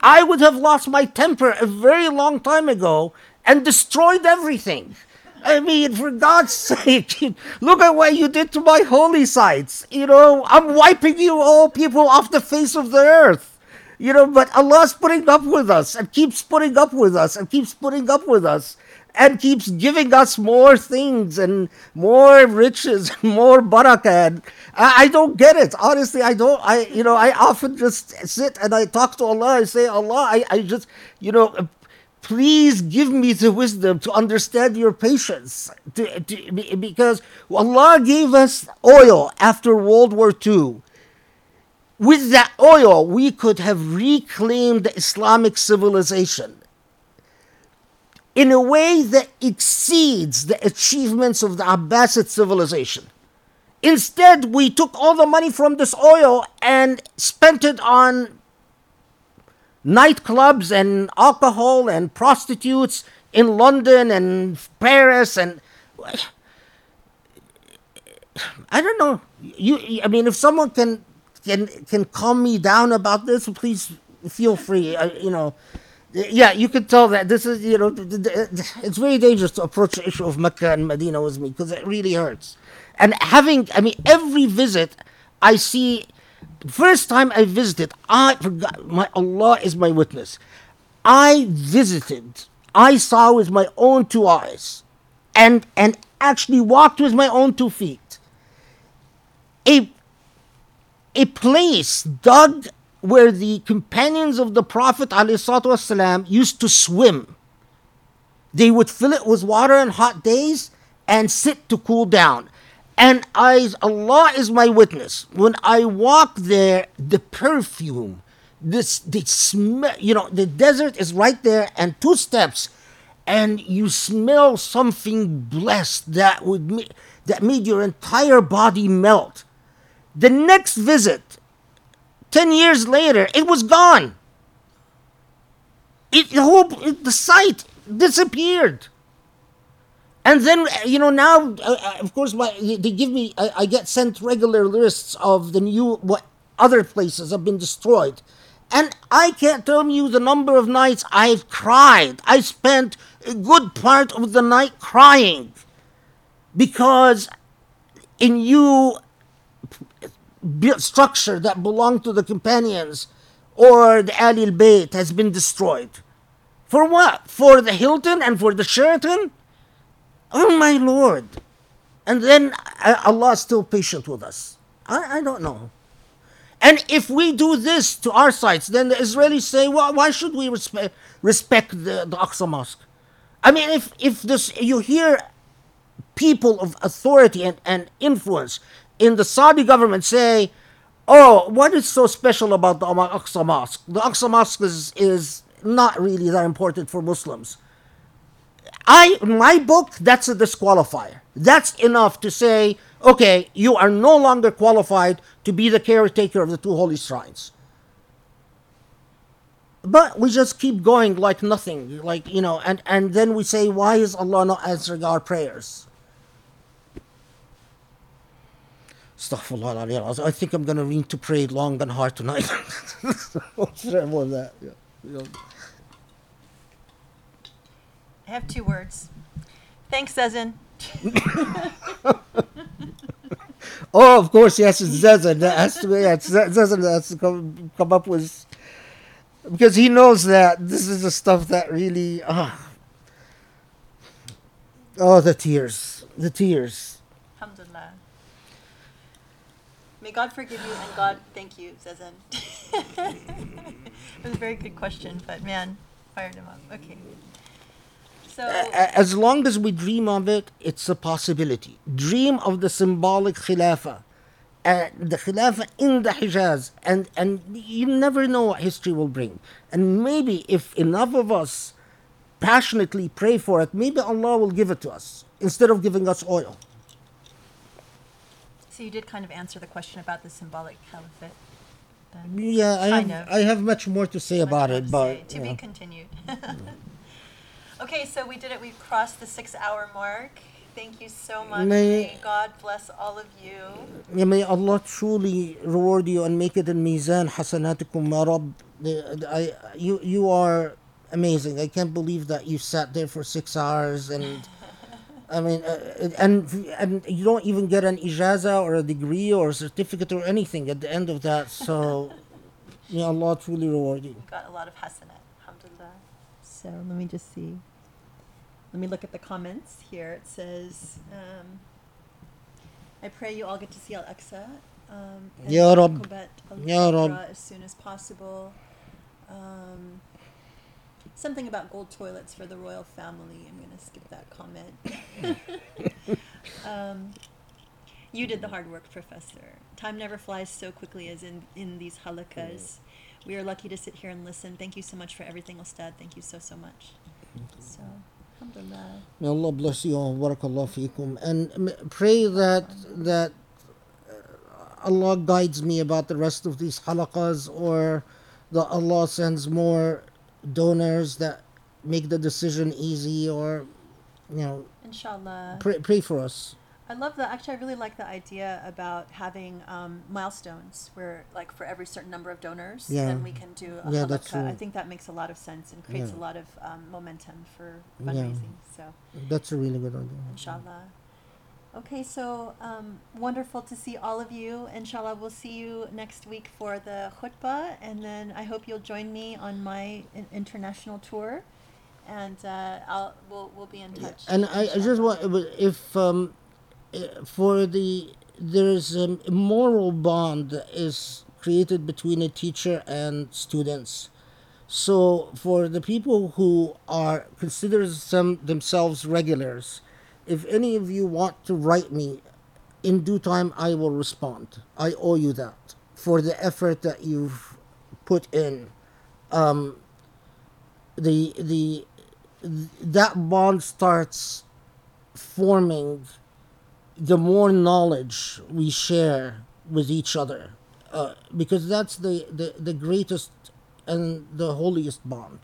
I would have lost my temper a very long time ago and destroyed everything. I mean, for God's sake, look at what you did to my holy sites. You know, I'm wiping you all people off the face of the earth. You know, but Allah's putting up with us and keeps putting up with us and keeps putting up with us and keeps giving us more things and more riches and more barakah. And I don't get it. Honestly, I don't. I often just sit and I talk to Allah. I say, Allah, I just please give me the wisdom to understand your patience. Because Allah gave us oil after World War II. With that oil, we could have reclaimed the Islamic civilization in a way that exceeds the achievements of the Abbasid civilization. Instead, we took all the money from this oil and spent it on nightclubs and alcohol and prostitutes in London and Paris and... I don't know. If someone can calm me down about this, please feel free. You could tell that this is, you know, it's very dangerous to approach the issue of Mecca and Medina with me, because it really hurts. And every visit I see, first time I visited, I forgot, my Allah is my witness. I saw with my own two eyes and actually walked with my own 2 feet. A place dug where the companions of the Prophet ﷺ used to swim. They would fill it with water on hot days and sit to cool down. And Allah is my witness. When I walk there, the perfume, the smell, you know, the desert is right there and 2 steps, and you smell something blessed that made your entire body melt. The next visit, 10 years later, it was gone. The site disappeared. And then, you know, now, of course, I get sent regular lists of the new, what other places have been destroyed. And I can't tell you the number of nights I've cried. I spent a good part of the night crying. Because in you... structure that belonged to the companions or the Ahlul Bayt has been destroyed. For what? For the Hilton and for the Sheraton? Oh my Lord. And then Allah is still patient with us. I don't know. And if we do this to our sites, then the Israelis say, well, why should we respect the Aqsa Mosque? I mean, if this, you hear people of authority and influence in the Saudi government say, oh, what is so special about the Aqsa Mosque? The Aqsa Mosque is not really that important for Muslims. In my book, that's a disqualifier. That's enough to say, okay, you are no longer qualified to be the caretaker of the two holy shrines. But we just keep going like nothing, and then we say, why is Allah not answering our prayers? Astaghfirullah al-Ali al-Azim. I think I'm going to need to pray long and hard tonight. I have two words. Thanks, Zezin. Oh, of course, yes, it's Zezin. That has to be, it's Zezin that has to come up with, because he knows that this is the stuff that really, the tears. Alhamdulillah. May God forgive you and God thank you, Zezin. It was a very good question, but man, fired him up. Okay. So, as long as we dream of it, it's a possibility. Dream of the symbolic Khilafah, the Khilafah in the Hijaz, and you never know what history will bring. And maybe if enough of us passionately pray for it, maybe Allah will give it to us instead of giving us oil. So you did kind of answer the question about the symbolic Caliphate. Yeah, I have much more to say about it, but to be continued. Okay, so we did it. We crossed the 6-hour mark. Thank you so much. May God bless all of you. Yeah, may Allah truly reward you and make it in Mizan Hasanatikum, Ya Rab. You are amazing. I can't believe that you sat there for 6 hours, and I mean, and you don't even get an ijaza or a degree or a certificate or anything at the end of that. So may Allah truly reward you. We got a lot of hasanat. Alhamdulillah. So let me just see. Let me look at the comments here. It says, I pray you all get to see Al-Aqsa. Ya Rab. Ya Rab. As soon as possible. Something about gold toilets for the royal family. I'm going to skip that comment. You did the hard work, Professor. Time never flies so quickly as in these halakas. We are lucky to sit here and listen. Thank you so much for everything, Ustad. Thank you so, so much. So. May Allah bless you all, barakallah feekum, and pray that Allah guides me about the rest of these halaqas, or that Allah sends more donors that make the decision easy, or Inshallah. Pray for us. I love that. Actually, I really like the idea about having milestones where, like, for every certain number of donors, then we can do a halakha. I think that makes a lot of sense and creates a lot of momentum for fundraising. So that's a really good idea. Inshallah. Okay, so wonderful to see all of you. Inshallah, we'll see you next week for the khutbah, and then I hope you'll join me on my international tour, and we'll be in touch. And I just want, if there is a moral bond that is created between a teacher and students. So for the people who consider themselves regulars, if any of you want to write me, in due time I will respond. I owe you that for the effort that you've put in. That bond starts forming the more knowledge we share with each other, because that's the greatest and the holiest bond.